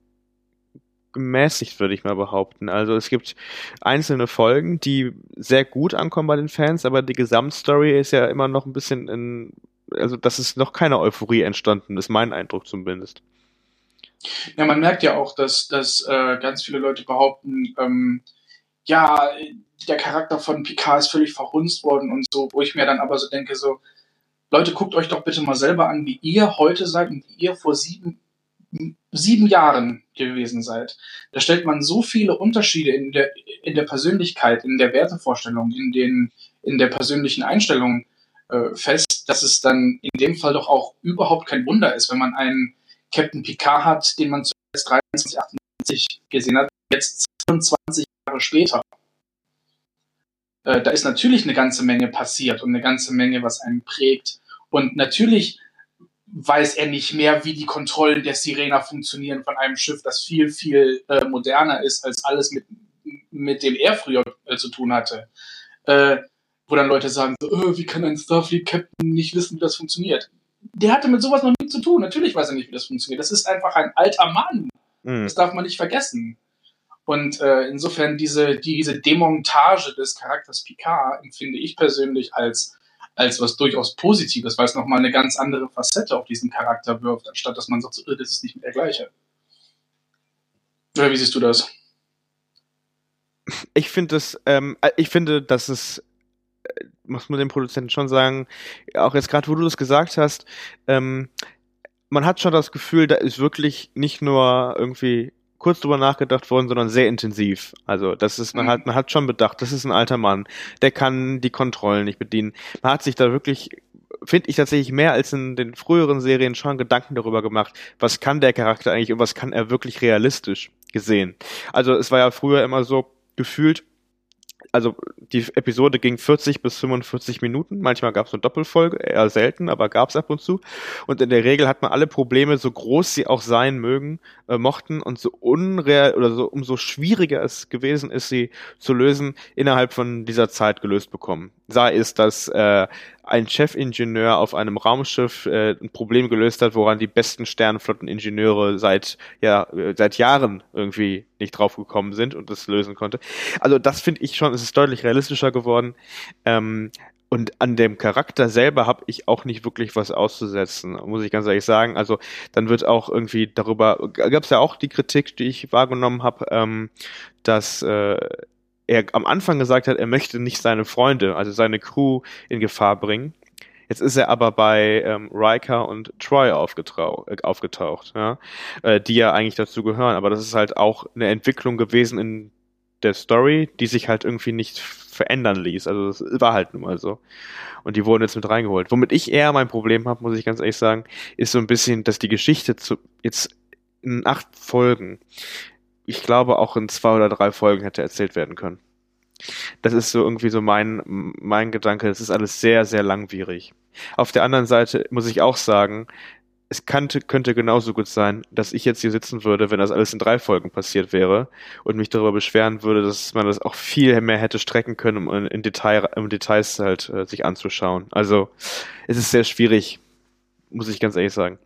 gemäßigt, würde ich mal behaupten. Also, es gibt einzelne Folgen, die sehr gut ankommen bei den Fans, aber die Gesamtstory ist ja immer noch ein bisschen in, also, dass es noch keine Euphorie entstanden ist, mein Eindruck zumindest. Ja, man merkt ja auch, dass, dass äh, ganz viele Leute behaupten, ähm, ja, der Charakter von Picard ist völlig verhunzt worden und so, wo ich mir dann aber so denke, so, Leute, guckt euch doch bitte mal selber an, wie ihr heute seid und wie ihr vor sieben, sieben Jahren gewesen seid. Da stellt man so viele Unterschiede in der, in der Persönlichkeit, in der Wertevorstellung, in, den, in der persönlichen Einstellung äh, fest, dass es dann in dem Fall doch auch überhaupt kein Wunder ist, wenn man einen Captain Picard hat, den man zuletzt dreiundzwanzig achtundneunzig gesehen hat, jetzt zweiundzwanzig Jahre später. Äh, da ist natürlich eine ganze Menge passiert und eine ganze Menge, was einen prägt. Und natürlich weiß er nicht mehr, wie die Kontrollen der Sirena funktionieren von einem Schiff, das viel, viel äh, moderner ist, als alles, mit, mit dem er früher äh, zu tun hatte. Äh, wo dann Leute sagen, so, oh, wie kann ein Starfleet-Captain nicht wissen, wie das funktioniert? Der hatte mit sowas noch nie zu tun. Natürlich weiß er nicht, wie das funktioniert. Das ist einfach ein alter Mann. Mhm. Das darf man nicht vergessen. Und äh, insofern diese, diese Demontage des Charakters Picard empfinde ich persönlich als, als was durchaus Positives, weil es nochmal eine ganz andere Facette auf diesen Charakter wirft, anstatt dass man sagt, so, das ist nicht mehr der gleiche. Oder wie siehst du das? Ich finde das, ähm, ich finde, dass es muss man dem Produzenten schon sagen, auch jetzt gerade, wo du das gesagt hast, ähm, man hat schon das Gefühl, da ist wirklich nicht nur irgendwie kurz drüber nachgedacht worden, sondern sehr intensiv. Also das ist, man, mhm. hat, man hat schon bedacht, das ist ein alter Mann, der kann die Kontrollen nicht bedienen. Man hat sich da wirklich, finde ich tatsächlich mehr als in den früheren Serien schon Gedanken darüber gemacht, was kann der Charakter eigentlich und was kann er wirklich realistisch gesehen. Also es war ja früher immer so gefühlt, also die Episode ging vierzig bis fünfundvierzig Minuten, manchmal gab es eine Doppelfolge, eher selten, aber gab es ab und zu. Und in der Regel hat man alle Probleme, so groß sie auch sein mögen, äh, mochten und so unreal oder so umso schwieriger es gewesen ist, sie zu lösen, innerhalb von dieser Zeit gelöst bekommen. Sei es, dass äh, ein Chefingenieur auf einem Raumschiff äh, ein Problem gelöst hat, woran die besten Sternenflotteningenieure seit ja seit Jahren irgendwie nicht drauf gekommen sind und das lösen konnte. Also das finde ich schon, es ist deutlich realistischer geworden. Ähm, und an dem Charakter selber habe ich auch nicht wirklich was auszusetzen, muss ich ganz ehrlich sagen. Also dann wird auch irgendwie darüber, gab es ja auch die Kritik, die ich wahrgenommen habe, ähm, dass äh, er am Anfang gesagt hat, er möchte nicht seine Freunde, also seine Crew in Gefahr bringen. Jetzt ist er aber bei ähm, Riker und Troy aufgetrau- äh, aufgetaucht, ja? Äh, die ja eigentlich dazu gehören. Aber das ist halt auch eine Entwicklung gewesen in der Story, die sich halt irgendwie nicht verändern ließ. Also das war halt nun mal so. Und die wurden jetzt mit reingeholt. Womit ich eher mein Problem habe, muss ich ganz ehrlich sagen, ist so ein bisschen, dass die Geschichte zu, jetzt in acht Folgen, ich glaube, auch in zwei oder drei Folgen hätte erzählt werden können. Das ist so irgendwie so mein, mein Gedanke. Das ist alles sehr, sehr langwierig. Auf der anderen Seite muss ich auch sagen, es könnte, könnte genauso gut sein, dass ich jetzt hier sitzen würde, wenn das alles in drei Folgen passiert wäre und mich darüber beschweren würde, dass man das auch viel mehr hätte strecken können, um in Detail, um Details halt äh, sich anzuschauen. Also es ist sehr schwierig, muss ich ganz ehrlich sagen.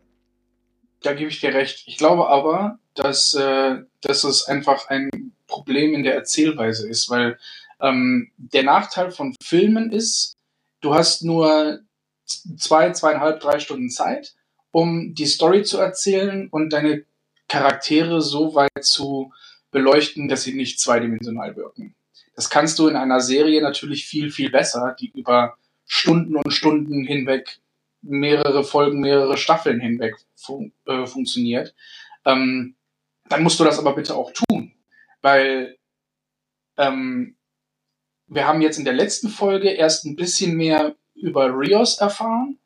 Da gebe ich dir recht. Ich glaube aber, dass, äh, dass es einfach ein Problem in der Erzählweise ist, weil ähm, der Nachteil von Filmen ist, du hast nur zwei, zweieinhalb, drei Stunden Zeit, um die Story zu erzählen und deine Charaktere so weit zu beleuchten, dass sie nicht zweidimensional wirken. Das kannst du in einer Serie natürlich viel, viel besser, die über Stunden und Stunden hinweg mehrere Folgen, mehrere Staffeln hinweg fun- äh, funktioniert, ähm, dann musst du das aber bitte auch tun, weil ähm, Wir haben jetzt in der letzten Folge erst ein bisschen mehr über Rios erfahren.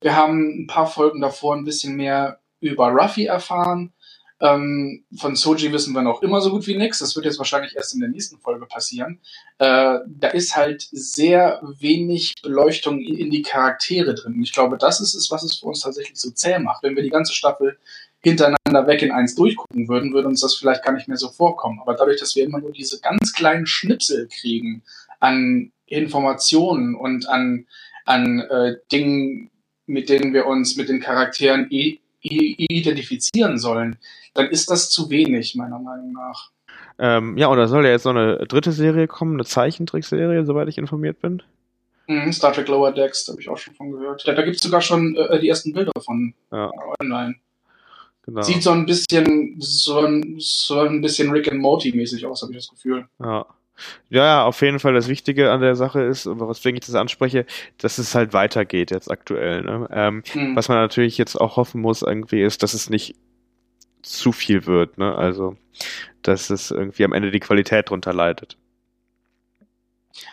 Wir haben ein paar Folgen davor ein bisschen mehr über Ruffy erfahren. Ähm, von Soji wissen wir noch immer so gut wie nichts. Das wird jetzt wahrscheinlich erst in der nächsten Folge passieren. Äh, da ist halt sehr wenig Beleuchtung in, in die Charaktere drin. Und ich glaube, das ist es, was es für uns tatsächlich so zäh macht. Wenn wir die ganze Staffel hintereinander weg in eins durchgucken würden, würde uns das vielleicht gar nicht mehr so vorkommen. Aber dadurch, dass wir immer nur diese ganz kleinen Schnipsel kriegen an Informationen und an, an äh, Dingen, mit denen wir uns mit den Charakteren eh identifizieren sollen, dann ist das zu wenig, meiner Meinung nach. Ähm, ja, und da soll ja jetzt noch eine dritte Serie kommen, eine Zeichentrickserie, soweit ich informiert bin. Mhm, Star Trek Lower Decks, da habe ich auch schon von gehört. Da, da gibt es sogar schon äh, die ersten Bilder von ja. online. Genau. Sieht so ein bisschen so ein, so ein bisschen Rick and Morty-mäßig aus, habe ich das Gefühl. Ja. Ja, auf jeden Fall. Das Wichtige an der Sache ist, weswegen ich das anspreche, dass es halt weitergeht jetzt aktuell. Ne? Ähm, mhm. Was man natürlich jetzt auch hoffen muss irgendwie ist, dass es nicht zu viel wird. Ne? Also, dass es irgendwie am Ende die Qualität drunter leidet.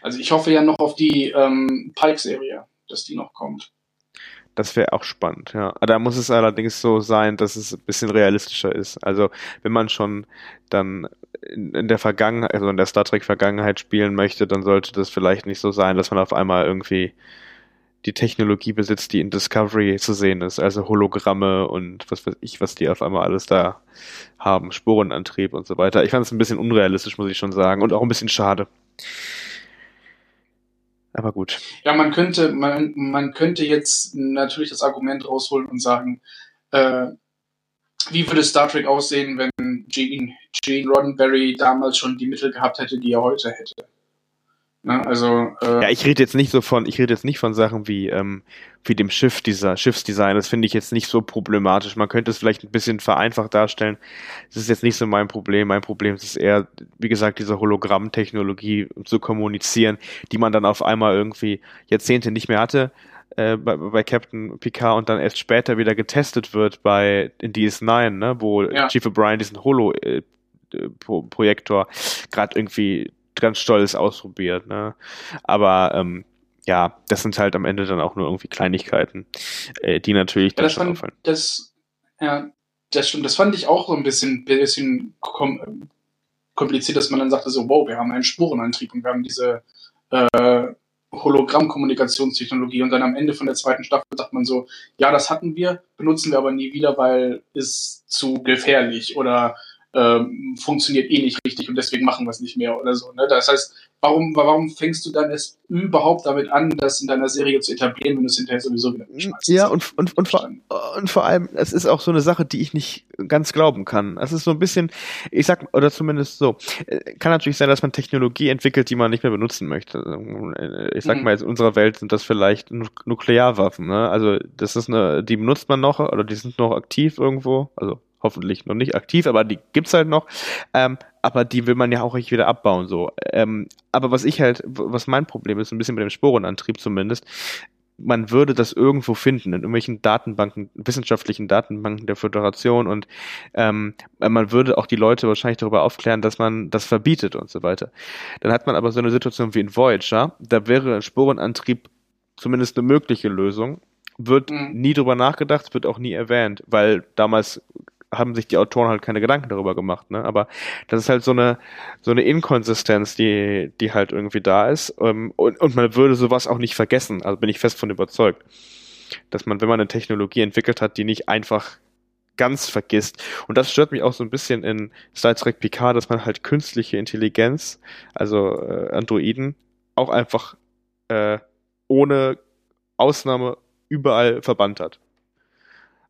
Also ich hoffe ja noch auf die ähm, Pike-Serie, dass die noch kommt. Das wäre auch spannend, ja. Aber da muss es allerdings so sein, dass es ein bisschen realistischer ist. Also, wenn man schon dann in, in der Vergangenheit, also in der Star Trek-Vergangenheit spielen möchte, dann sollte das vielleicht nicht so sein, dass man auf einmal irgendwie die Technologie besitzt, die in Discovery zu sehen ist. Also Hologramme und was weiß ich, was die auf einmal alles da haben. Sporenantrieb und so weiter. Ich fand es ein bisschen unrealistisch, muss ich schon sagen. Und auch ein bisschen schade. Aber gut. Ja, man könnte, man, man könnte jetzt natürlich das Argument rausholen und sagen, äh, wie würde Star Trek aussehen, wenn Gene, Gene Roddenberry damals schon die Mittel gehabt hätte, die er heute hätte? Ne? Also, äh, ja, ich rede jetzt nicht so von, ich rede jetzt nicht von Sachen wie, ähm, wie dem Schiff, dieser Schiffsdesign. Das finde ich jetzt nicht so problematisch. Man könnte es vielleicht ein bisschen vereinfacht darstellen. Das ist jetzt nicht so mein Problem. Mein Problem ist eher, wie gesagt, diese Hologrammtechnologie zu kommunizieren, die man dann auf einmal irgendwie Jahrzehnte nicht mehr hatte äh, bei, bei Captain Picard und dann erst später wieder getestet wird bei in D S neun, ne, wo ja. Chief O'Brien diesen Holo-Projektor äh, gerade irgendwie ganz stolz ausprobiert, ne? Aber ähm, ja, das sind halt am Ende dann auch nur irgendwie Kleinigkeiten, äh, die natürlich ja, dann das schon fand, auffallen. Das, ja, das stimmt. Das fand ich auch so ein bisschen, bisschen kom- kompliziert, dass man dann sagte so, wow, wir haben einen Sporenantrieb und wir haben diese äh, Hologrammkommunikationstechnologie und dann am Ende von der zweiten Staffel sagt man so, ja, das hatten wir, benutzen wir aber nie wieder, weil ist zu gefährlich oder Ähm, funktioniert eh nicht richtig und deswegen machen wir es nicht mehr oder so. Ne? Das heißt, warum, warum fängst du dann erst überhaupt damit an, das in deiner Serie zu etablieren, wenn du es hinterher sowieso wieder schmeißt? Ja, und, und, und, vor, und vor allem, es ist auch so eine Sache, die ich nicht ganz glauben kann. Es ist so ein bisschen, ich sag, oder zumindest so, kann natürlich sein, dass man Technologie entwickelt, die man nicht mehr benutzen möchte. Ich sag mhm. mal, jetzt in unserer Welt sind das vielleicht Nuklearwaffen. Ne? Also, das ist eine, die benutzt man noch oder die sind noch aktiv irgendwo, also hoffentlich noch nicht aktiv, aber die gibt's halt noch. Ähm, aber die will man ja auch nicht wieder abbauen, so. Ähm, aber was ich halt, was mein Problem ist, ein bisschen mit dem Sporenantrieb zumindest, man würde das irgendwo finden, in irgendwelchen Datenbanken, wissenschaftlichen Datenbanken der Föderation und ähm, man würde auch die Leute wahrscheinlich darüber aufklären, dass man das verbietet und so weiter. Dann hat man aber so eine Situation wie in Voyager, da wäre Sporenantrieb zumindest eine mögliche Lösung, wird mhm. nie drüber nachgedacht, wird auch nie erwähnt, weil damals haben sich die Autoren halt keine Gedanken darüber gemacht, ne? Aber das ist halt so eine so eine Inkonsistenz, die die halt irgendwie da ist und und man würde sowas auch nicht vergessen. Also bin ich fest von überzeugt, dass man, wenn man eine Technologie entwickelt hat, die nicht einfach ganz vergisst. Und das stört mich auch so ein bisschen in Star Trek Picard, dass man halt künstliche Intelligenz, also äh, Androiden, auch einfach äh, ohne Ausnahme überall verbannt hat.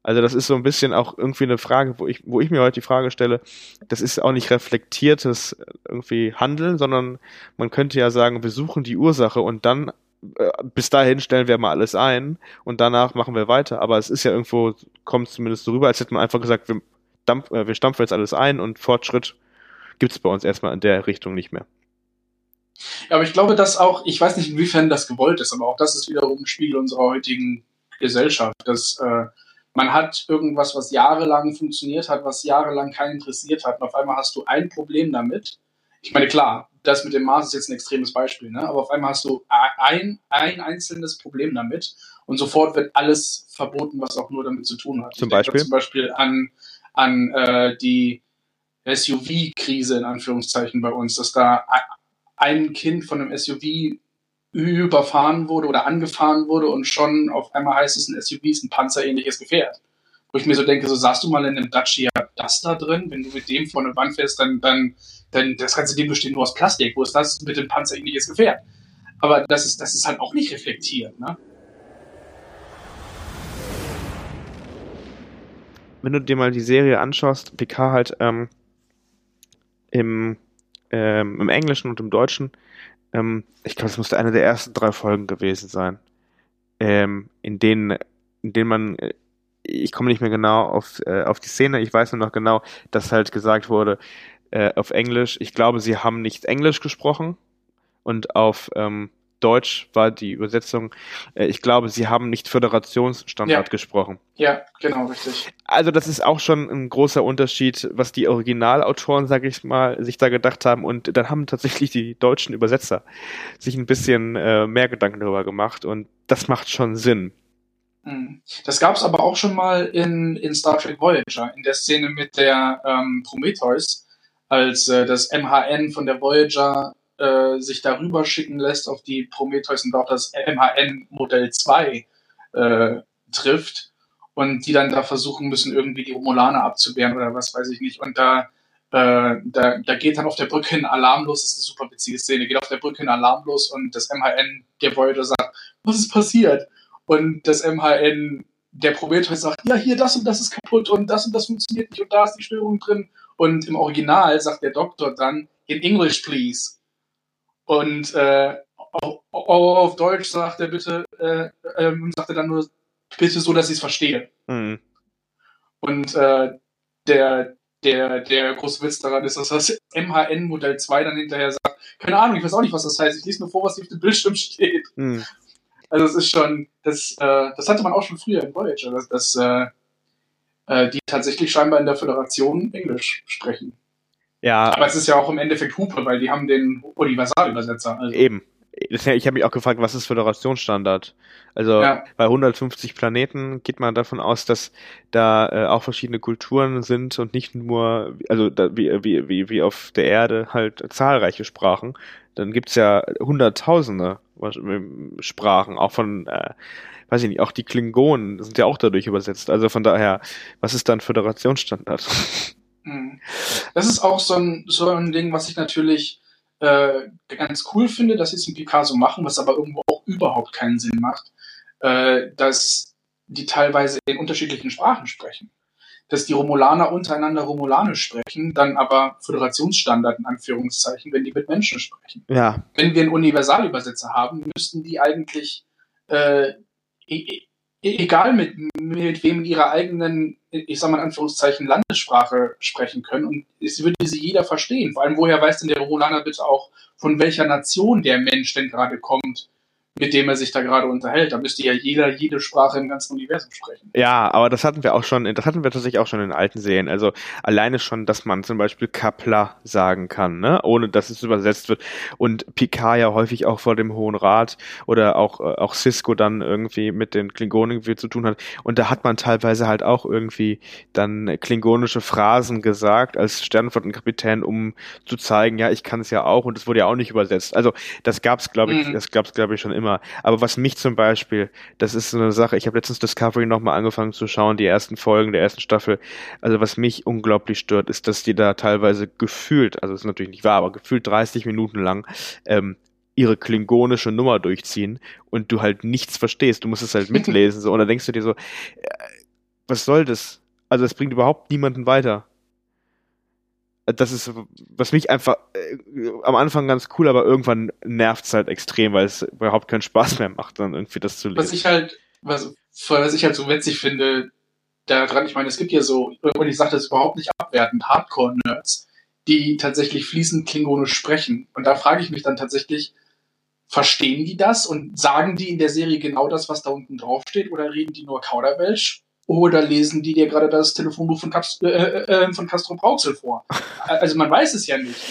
Also das ist so ein bisschen auch irgendwie eine Frage, wo ich, wo ich mir heute die Frage stelle, das ist auch nicht reflektiertes irgendwie Handeln, sondern man könnte ja sagen, wir suchen die Ursache und dann, äh, bis dahin stellen wir mal alles ein und danach machen wir weiter. Aber es ist ja irgendwo, kommt zumindest so rüber, als hätte man einfach gesagt, wir, dampf, äh, wir stampfen jetzt alles ein und Fortschritt gibt's bei uns erstmal in der Richtung nicht mehr. Ja, aber ich glaube, dass auch, ich weiß nicht, inwiefern das gewollt ist, aber auch das ist wiederum ein Spiegel unserer heutigen Gesellschaft, dass äh, man hat irgendwas, was jahrelang funktioniert hat, was jahrelang keinen interessiert hat. Und auf einmal hast du ein Problem damit. ich meine, klar, das mit dem Mars ist jetzt ein extremes Beispiel, ne? Aber auf einmal hast du ein, ein einzelnes Problem damit und sofort wird alles verboten, was auch nur damit zu tun hat. Zum Beispiel? Zum Beispiel an, an äh, die S U V-Krise in Anführungszeichen bei uns, dass da ein Kind von einem S U V überfahren wurde oder angefahren wurde und schon auf einmal heißt es, ein S U V ist ein panzerähnliches Gefährt. Wo ich mir so denke, so saßt du mal in einem Dacia das da drin, wenn du mit dem vor eine Wand fährst, dann, dann, dann das ganze Ding besteht nur aus Plastik. Wo ist das mit dem panzerähnliches Gefährt? Aber das ist, das ist halt auch nicht reflektiert, ne? Wenn du dir mal die Serie anschaust, P K halt ähm, im, ähm, im Englischen und im Deutschen, ähm, ich glaube, es müsste eine der ersten drei Folgen gewesen sein, ähm, in denen, in denen man, ich komme nicht mehr genau auf, äh, auf die Szene, ich weiß nur noch genau, dass halt gesagt wurde, äh, auf Englisch, ich glaube, sie haben nicht Englisch gesprochen und auf ähm, Deutsch war die Übersetzung, äh, ich glaube, sie haben nicht Föderationsstandard ja. gesprochen. Ja, genau, richtig. Also das ist auch schon ein großer Unterschied, was die Originalautoren, sag ich mal, sich da gedacht haben und dann haben tatsächlich die deutschen Übersetzer sich ein bisschen äh, mehr Gedanken darüber gemacht und das macht schon Sinn. Das gab es aber auch schon mal in, in Star Trek Voyager, in der Szene mit der ähm, Prometheus, als äh, das M H N von der Voyager Äh, sich darüber schicken lässt auf die Prometheus und auch das M H N Modell zwei äh, trifft und die dann da versuchen müssen, irgendwie die Romulaner abzuwehren oder was weiß ich nicht. Und da, äh, da, da geht dann auf der Brücke ein Alarm los, das ist eine super witzige Szene, geht auf der Brücke ein Alarm los und das M H N der Voyager sagt, was ist passiert? Und das M H N der Prometheus sagt, ja, hier das und das ist kaputt und das und das funktioniert nicht und da ist die Störung drin. Und im Original sagt der Doktor dann, in English, please. Und äh, auf, auf Deutsch sagt er bitte, äh, ähm, sagt er dann nur, bitte so, dass ich es verstehe. Mhm. Und äh, der, der, der große Witz daran ist, dass das M H N Modell zwei dann hinterher sagt, keine Ahnung, ich weiß auch nicht, was das heißt, ich lese nur vor, was hier auf dem Bildschirm steht. Mhm. Also es ist schon, das, äh, das hatte man auch schon früher in Voyager, dass, dass äh, äh, die tatsächlich scheinbar in der Föderation Englisch sprechen. Ja, aber es ist ja auch im Endeffekt Hupe, weil die haben den Universalübersetzer. Also. Eben. Ich habe mich auch gefragt, was ist Föderationsstandard? Also ja. Bei hundertfünfzig Planeten geht man davon aus, dass da äh, auch verschiedene Kulturen sind und nicht nur, also da, wie, wie, wie, wie auf der Erde halt zahlreiche Sprachen. Dann gibt es ja hunderttausende Sprachen, auch von, äh, weiß ich nicht, auch die Klingonen sind ja auch dadurch übersetzt. Also von daher, was ist dann Föderationsstandard? Das ist auch so ein, so ein Ding, was ich natürlich äh, ganz cool finde, dass sie es in Picasso machen, was aber irgendwo auch überhaupt keinen Sinn macht, äh, dass die teilweise in unterschiedlichen Sprachen sprechen. Dass die Romulaner untereinander Romulanisch sprechen, dann aber Föderationsstandard in Anführungszeichen, wenn die mit Menschen sprechen. Ja. Wenn wir einen Universalübersetzer haben, müssten die eigentlich äh, e- egal mit, mit wem in ihrer eigenen, ich sag mal in Anführungszeichen, Landessprache sprechen können und es würde sie jeder verstehen. Vor allem, woher weiß denn der Romulaner bitte auch, von welcher Nation der Mensch denn gerade kommt, mit dem er sich da gerade unterhält? Da müsste ja jeder jede Sprache im ganzen Universum sprechen. Ja, aber das hatten wir auch schon, das hatten wir tatsächlich auch schon in alten Serien. Also alleine schon, dass man zum Beispiel Kapla sagen kann, ne? Ohne dass es übersetzt wird. Und Picard ja häufig auch vor dem Hohen Rat oder auch, auch Sisko dann irgendwie mit den Klingonen viel zu tun hat. Und da hat man teilweise halt auch irgendwie dann klingonische Phrasen gesagt als Sternenflottenkapitän, um zu zeigen, ja, ich kann es ja auch und es wurde ja auch nicht übersetzt. Also das gab's, glaube ich, mhm. das gab's, glaube ich, schon immer. Aber was mich zum Beispiel, das ist so eine Sache, ich habe letztens Discovery nochmal angefangen zu schauen, die ersten Folgen der ersten Staffel, also was mich unglaublich stört, ist, dass die da teilweise gefühlt, also das ist natürlich nicht wahr, aber gefühlt dreißig Minuten lang ähm, ihre klingonische Nummer durchziehen und du halt nichts verstehst, du musst es halt mitlesen so, und dann denkst du dir so, äh, was soll das? Also das bringt überhaupt niemanden weiter. Das ist, was mich einfach äh, am Anfang ganz cool, aber irgendwann nervt es halt extrem, weil es überhaupt keinen Spaß mehr macht, dann irgendwie das zu lesen. Was ich halt, was, was ich halt so witzig finde, daran, ich meine, es gibt ja so, und ich sage das überhaupt nicht abwertend, Hardcore-Nerds, die tatsächlich fließend klingonisch sprechen. Und da frage ich mich dann tatsächlich, verstehen die das und sagen die in der Serie genau das, was da unten draufsteht, oder reden die nur Kauderwelsch? Oder lesen die dir gerade das Telefonbuch von, Kast- äh, äh, von Castro Brauzel vor? Also man weiß es ja nicht.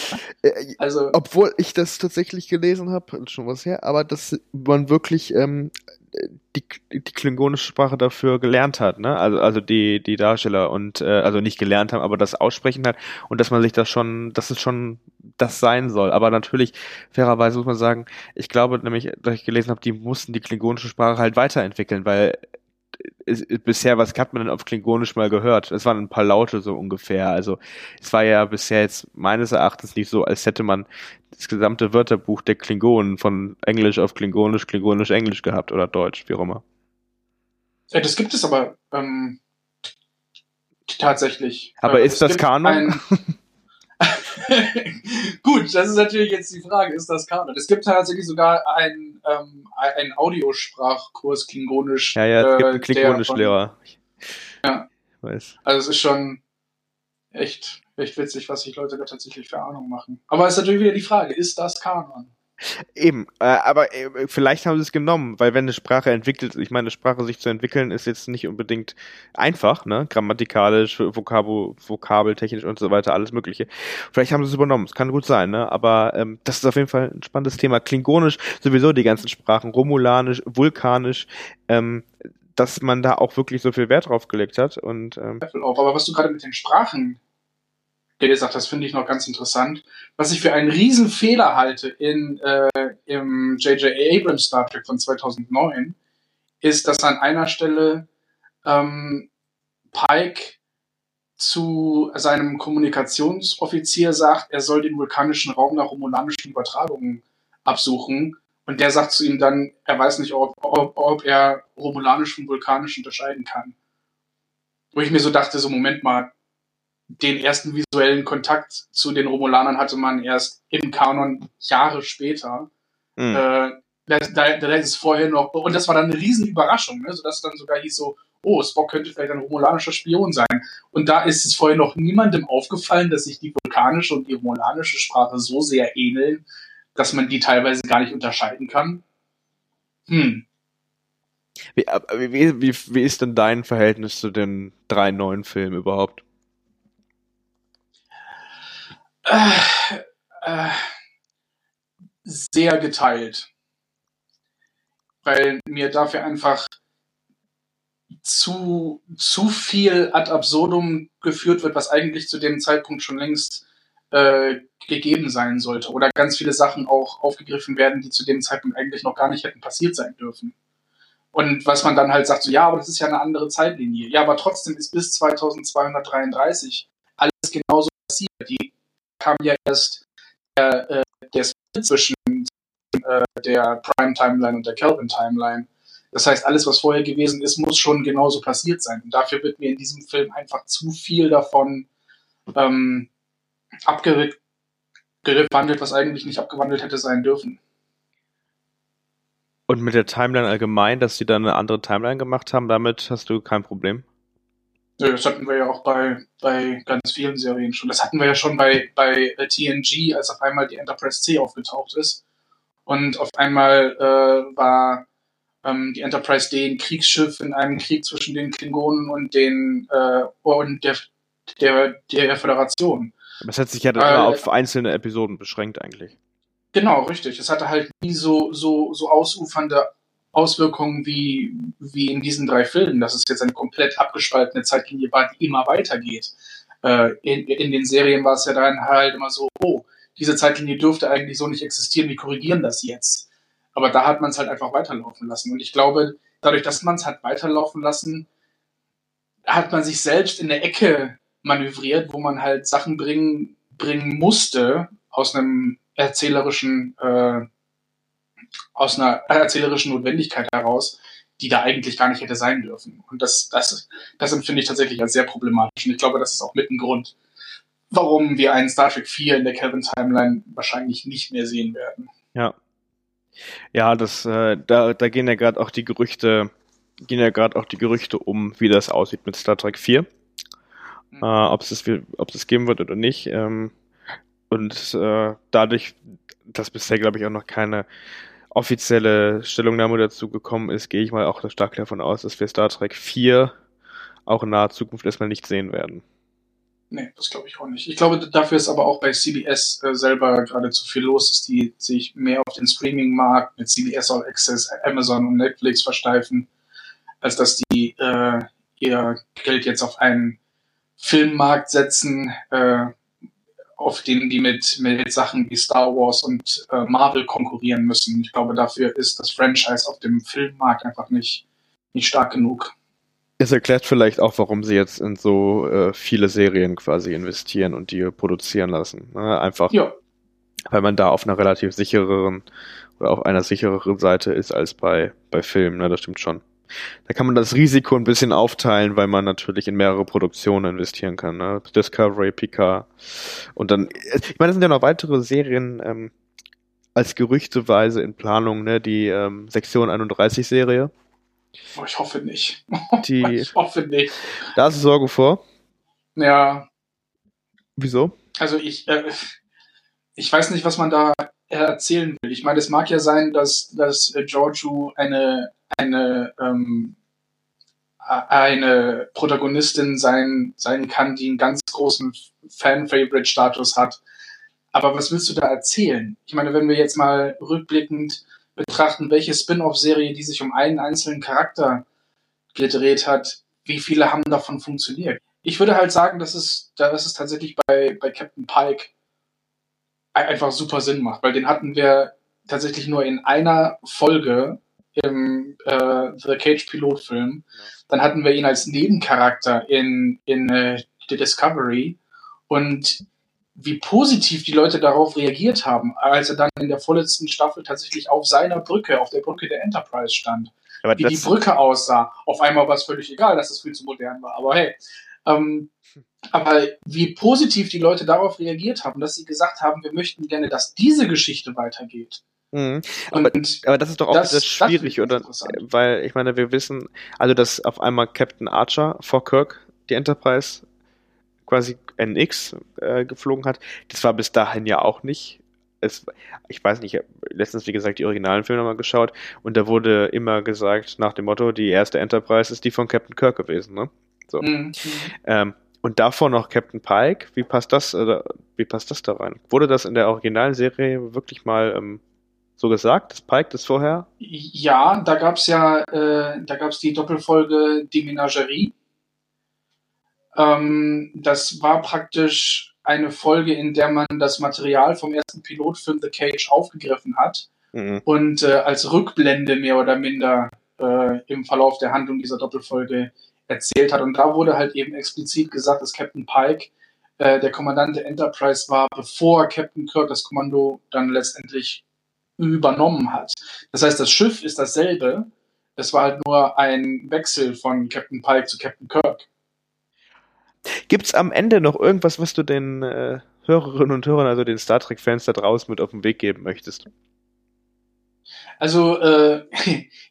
Also obwohl ich das tatsächlich gelesen habe, schon was her, aber dass man wirklich ähm, die, die klingonische Sprache dafür gelernt hat, ne? Also, also die, die Darsteller und äh, also nicht gelernt haben, aber das Aussprechen hat und dass man sich das schon, dass es schon das sein soll. Aber natürlich, fairerweise muss man sagen, ich glaube nämlich, dass ich gelesen habe, die mussten die klingonische Sprache halt weiterentwickeln, weil bisher, was hat man denn auf Klingonisch mal gehört? Es waren ein paar Laute so ungefähr. Also es war ja bisher jetzt meines Erachtens nicht so, als hätte man das gesamte Wörterbuch der Klingonen von Englisch auf Klingonisch, Klingonisch, Englisch gehabt oder Deutsch, wie auch immer. Ja, das gibt es aber ähm, tatsächlich. Aber ähm, ist das Kanon? Gut, das ist natürlich jetzt die Frage, ist das Kanon? Es gibt tatsächlich sogar einen, ähm, einen Audiosprachkurs Klingonisch. Ja, ja, es gibt einen Klingonischlehrer. Äh, ja, weiß. Also es ist schon echt, echt witzig, was sich Leute da tatsächlich für Ahnung machen. Aber es ist natürlich wieder die Frage, ist das Kanon? Eben, äh, aber äh, vielleicht haben sie es genommen, weil wenn eine Sprache entwickelt, ich meine, eine Sprache sich zu entwickeln, ist jetzt nicht unbedingt einfach, ne, grammatikalisch, Vokabo, vokabeltechnisch und so weiter, alles mögliche. Vielleicht haben sie es übernommen, es kann gut sein, ne, aber ähm, das ist auf jeden Fall ein spannendes Thema. Klingonisch, sowieso die ganzen Sprachen, Romulanisch, Vulkanisch, ähm, dass man da auch wirklich so viel Wert drauf gelegt hat. Und, ähm, aber was du gerade mit den Sprachen gesagt, das finde ich noch ganz interessant. Was ich für einen riesen Fehler halte in äh, im J J Abrams Star Trek von zweitausendneun, ist, dass an einer Stelle ähm, Pike zu seinem Kommunikationsoffizier sagt, er soll den vulkanischen Raum nach romulanischen Übertragungen absuchen. Und der sagt zu ihm dann, er weiß nicht, ob, ob, ob er romulanisch und vulkanisch unterscheiden kann. Wo ich mir so dachte, so Moment mal, den ersten visuellen Kontakt zu den Romulanern hatte man erst im Kanon Jahre später. Mhm. Äh, da, da, da ist vorher noch, und das war dann eine riesen Überraschung, ne? Sodass dann sogar hieß so, oh, Spock könnte vielleicht ein romulanischer Spion sein. Und da ist es vorher noch niemandem aufgefallen, dass sich die vulkanische und die romulanische Sprache so sehr ähneln, dass man die teilweise gar nicht unterscheiden kann. Hm. Wie, wie, wie, wie ist denn dein Verhältnis zu den drei neuen Filmen überhaupt? Äh, äh, sehr geteilt, weil mir dafür einfach zu, zu viel ad absurdum geführt wird, was eigentlich zu dem Zeitpunkt schon längst äh, gegeben sein sollte oder ganz viele Sachen auch aufgegriffen werden, die zu dem Zeitpunkt eigentlich noch gar nicht hätten passiert sein dürfen. Und was man dann halt sagt, so ja, aber das ist ja eine andere Zeitlinie. Ja, aber trotzdem ist bis zweitausendzweihundertdreiunddreißig alles genauso passiert. Die kam ja erst der, äh, der Split zwischen äh, der Prime-Timeline und der Kelvin-Timeline. Das heißt, alles, was vorher gewesen ist, muss schon genauso passiert sein. Und dafür wird mir in diesem Film einfach zu viel davon ähm, abgewandelt, was eigentlich nicht abgewandelt hätte sein dürfen. Und mit der Timeline allgemein, dass sie dann eine andere Timeline gemacht haben, damit hast du kein Problem? Das hatten wir ja auch bei, bei ganz vielen Serien schon. Das hatten wir ja schon bei, bei T N G, als auf einmal die Enterprise C aufgetaucht ist. Und auf einmal äh, war ähm, die Enterprise D ein Kriegsschiff in einem Krieg zwischen den Klingonen und den äh, und der, der, der Föderation. Aber es hat sich ja dann äh, immer auf einzelne Episoden beschränkt eigentlich. Genau, richtig. Es hatte halt nie so, so, so ausufernde Auswirkungen wie, wie in diesen drei Filmen, dass es jetzt eine komplett abgespaltene Zeitlinie war, die immer weitergeht. Äh, in, in den Serien war es ja dann halt immer so, oh, diese Zeitlinie dürfte eigentlich so nicht existieren, wir korrigieren das jetzt. Aber da hat man es halt einfach weiterlaufen lassen. Und ich glaube, dadurch, dass man es hat weiterlaufen lassen, hat man sich selbst in der Ecke manövriert, wo man halt Sachen bringen, bringen musste aus einem erzählerischen äh, aus einer erzählerischen Notwendigkeit heraus, die da eigentlich gar nicht hätte sein dürfen. Und das, das, das empfinde ich tatsächlich als sehr problematisch. Und ich glaube, das ist auch mit ein Grund, warum wir einen Star Trek vier in der Kelvin-Timeline wahrscheinlich nicht mehr sehen werden. Ja, ja, das, äh, da, da gehen ja gerade auch die Gerüchte, gehen ja gerade auch die Gerüchte um, wie das aussieht mit Star Trek vier. Mhm. Äh, ob es das, ob es das geben wird oder nicht. Ähm, und äh, dadurch, dass bisher, glaube ich, auch noch keine offizielle Stellungnahme dazu gekommen ist, gehe ich mal auch stark davon aus, dass wir Star Trek vier auch in naher Zukunft erstmal nicht sehen werden. Nee, das glaube ich auch nicht. Ich glaube, dafür ist aber auch bei C B S äh, selber gerade zu viel los, dass die sich mehr auf den Streaming-Markt mit C B S All Access, Amazon und Netflix versteifen, als dass die äh, ihr Geld jetzt auf einen Filmmarkt setzen, äh, auf den die mit, mit Sachen wie Star Wars und äh, Marvel konkurrieren müssen. Ich glaube, dafür ist das Franchise auf dem Filmmarkt einfach nicht, nicht stark genug. Es erklärt vielleicht auch, warum sie jetzt in so äh, viele Serien quasi investieren und die produzieren lassen. Ne? Einfach, ja. Weil man da auf einer relativ sichereren oder auf einer sichereren Seite ist als bei, bei Filmen. Ne? Das stimmt schon. Da kann man das Risiko ein bisschen aufteilen, weil man natürlich in mehrere Produktionen investieren kann. Ne? Discovery, Picard und dann, ich meine, es sind ja noch weitere Serien ähm, als gerüchteweise in Planung, ne? Die ähm, Sektion einunddreißig Serie. Oh, ich hoffe nicht. Die, ich hoffe nicht. Da hast du Sorge vor? Ja. Wieso? Also ich, äh, ich weiß nicht, was man da erzählen will. Ich meine, es mag ja sein, dass, dass Giorgio eine eine, ähm, eine Protagonistin sein, sein kann, die einen ganz großen Fan-Favorite-Status hat. Aber was willst du da erzählen? Ich meine, wenn wir jetzt mal rückblickend betrachten, welche Spin-off-Serie, die sich um einen einzelnen Charakter gedreht hat, wie viele haben davon funktioniert? Ich würde halt sagen, dass es, dass es tatsächlich bei, bei Captain Pike einfach super Sinn macht, weil den hatten wir tatsächlich nur in einer Folge im äh, The Cage-Pilotfilm. Dann hatten wir ihn als Nebencharakter in, in äh, The Discovery und wie positiv die Leute darauf reagiert haben, als er dann in der vorletzten Staffel tatsächlich auf seiner Brücke, auf der Brücke der Enterprise stand. Aber wie die Brücke aussah. Auf einmal war es völlig egal, dass es viel zu modern war, aber hey. Ähm, aber wie positiv die Leute darauf reagiert haben, dass sie gesagt haben, wir möchten gerne, dass diese Geschichte weitergeht. Mhm. Aber, aber das ist doch auch das, das schwierig, oder? Weil, ich meine, wir wissen, also dass auf einmal Captain Archer vor Kirk die Enterprise quasi N X äh, geflogen hat. Das war bis dahin ja auch nicht. Es, ich weiß nicht, ich habe letztens, wie gesagt, die originalen Filme nochmal geschaut und da wurde immer gesagt, nach dem Motto, die erste Enterprise ist die von Captain Kirk gewesen, ne? So. Mhm. Ähm, und davor noch Captain Pike. Wie passt das, äh, wie passt das da rein? Wurde das in der originalen Serie wirklich mal ähm, so gesagt, das Pike, das vorher? Ja, da gab es ja, äh, da gab es die Doppelfolge Die Menagerie. Ähm, das war praktisch eine Folge, in der man das Material vom ersten Pilotfilm The Cage aufgegriffen hat mhm. und äh, als Rückblende mehr oder minder äh, im Verlauf der Handlung dieser Doppelfolge erzählt hat. Und da wurde halt eben explizit gesagt, dass Captain Pike äh, der Kommandant der Enterprise war, bevor Captain Kirk das Kommando dann letztendlich übernommen hat. Das heißt, das Schiff ist dasselbe. Es war halt nur ein Wechsel von Captain Pike zu Captain Kirk. Gibt's am Ende noch irgendwas, was du den äh, Hörerinnen und Hörern, also den Star Trek-Fans da draußen mit auf den Weg geben möchtest? Also, äh,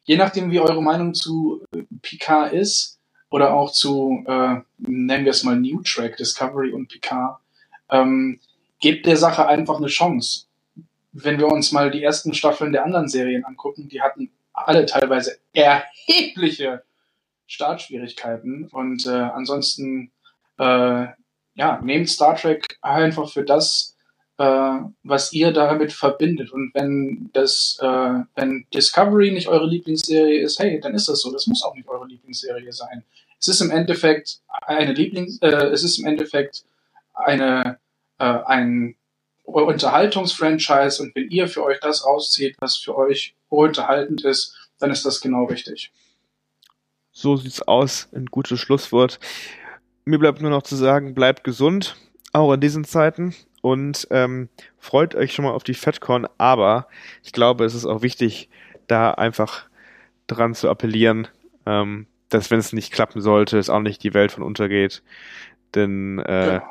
je nachdem, wie eure Meinung zu äh, Picard ist oder auch zu, äh, nennen wir es mal New Trek, Discovery und Picard, ähm, gebt der Sache einfach eine Chance. Wenn wir uns mal die ersten Staffeln der anderen Serien angucken, die hatten alle teilweise erhebliche Startschwierigkeiten und äh, ansonsten Äh, ja, nehmt Star Trek einfach für das, äh, was ihr damit verbindet. Und wenn das, äh, wenn Discovery nicht eure Lieblingsserie ist, hey, dann ist das so. Das muss auch nicht eure Lieblingsserie sein. Es ist im Endeffekt eine Lieblings, äh, es ist im Endeffekt eine äh, ein Unterhaltungsfranchise. Und wenn ihr für euch das rauszieht, was für euch unterhaltend ist, dann ist das genau richtig. So sieht's aus. Ein gutes Schlusswort. Mir bleibt nur noch zu sagen, bleibt gesund, auch in diesen Zeiten und ähm, freut euch schon mal auf die FedCon, aber ich glaube, es ist auch wichtig, da einfach dran zu appellieren, ähm, dass wenn es nicht klappen sollte, es auch nicht die Welt von untergeht, denn äh, ja.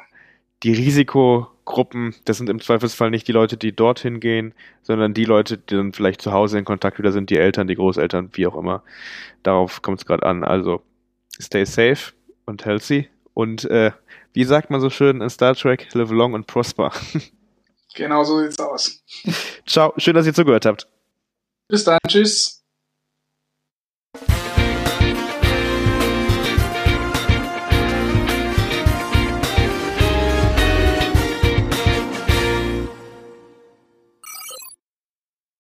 die Risikogruppen, das sind im Zweifelsfall nicht die Leute, die dorthin gehen, sondern die Leute, die dann vielleicht zu Hause in Kontakt wieder sind, die Eltern, die Großeltern, wie auch immer, darauf kommt es gerade an, also stay safe und healthy. Und äh, wie sagt man so schön in Star Trek, live long and prosper. Genau so sieht's aus. Ciao, schön, dass ihr zugehört habt. Bis dann, tschüss.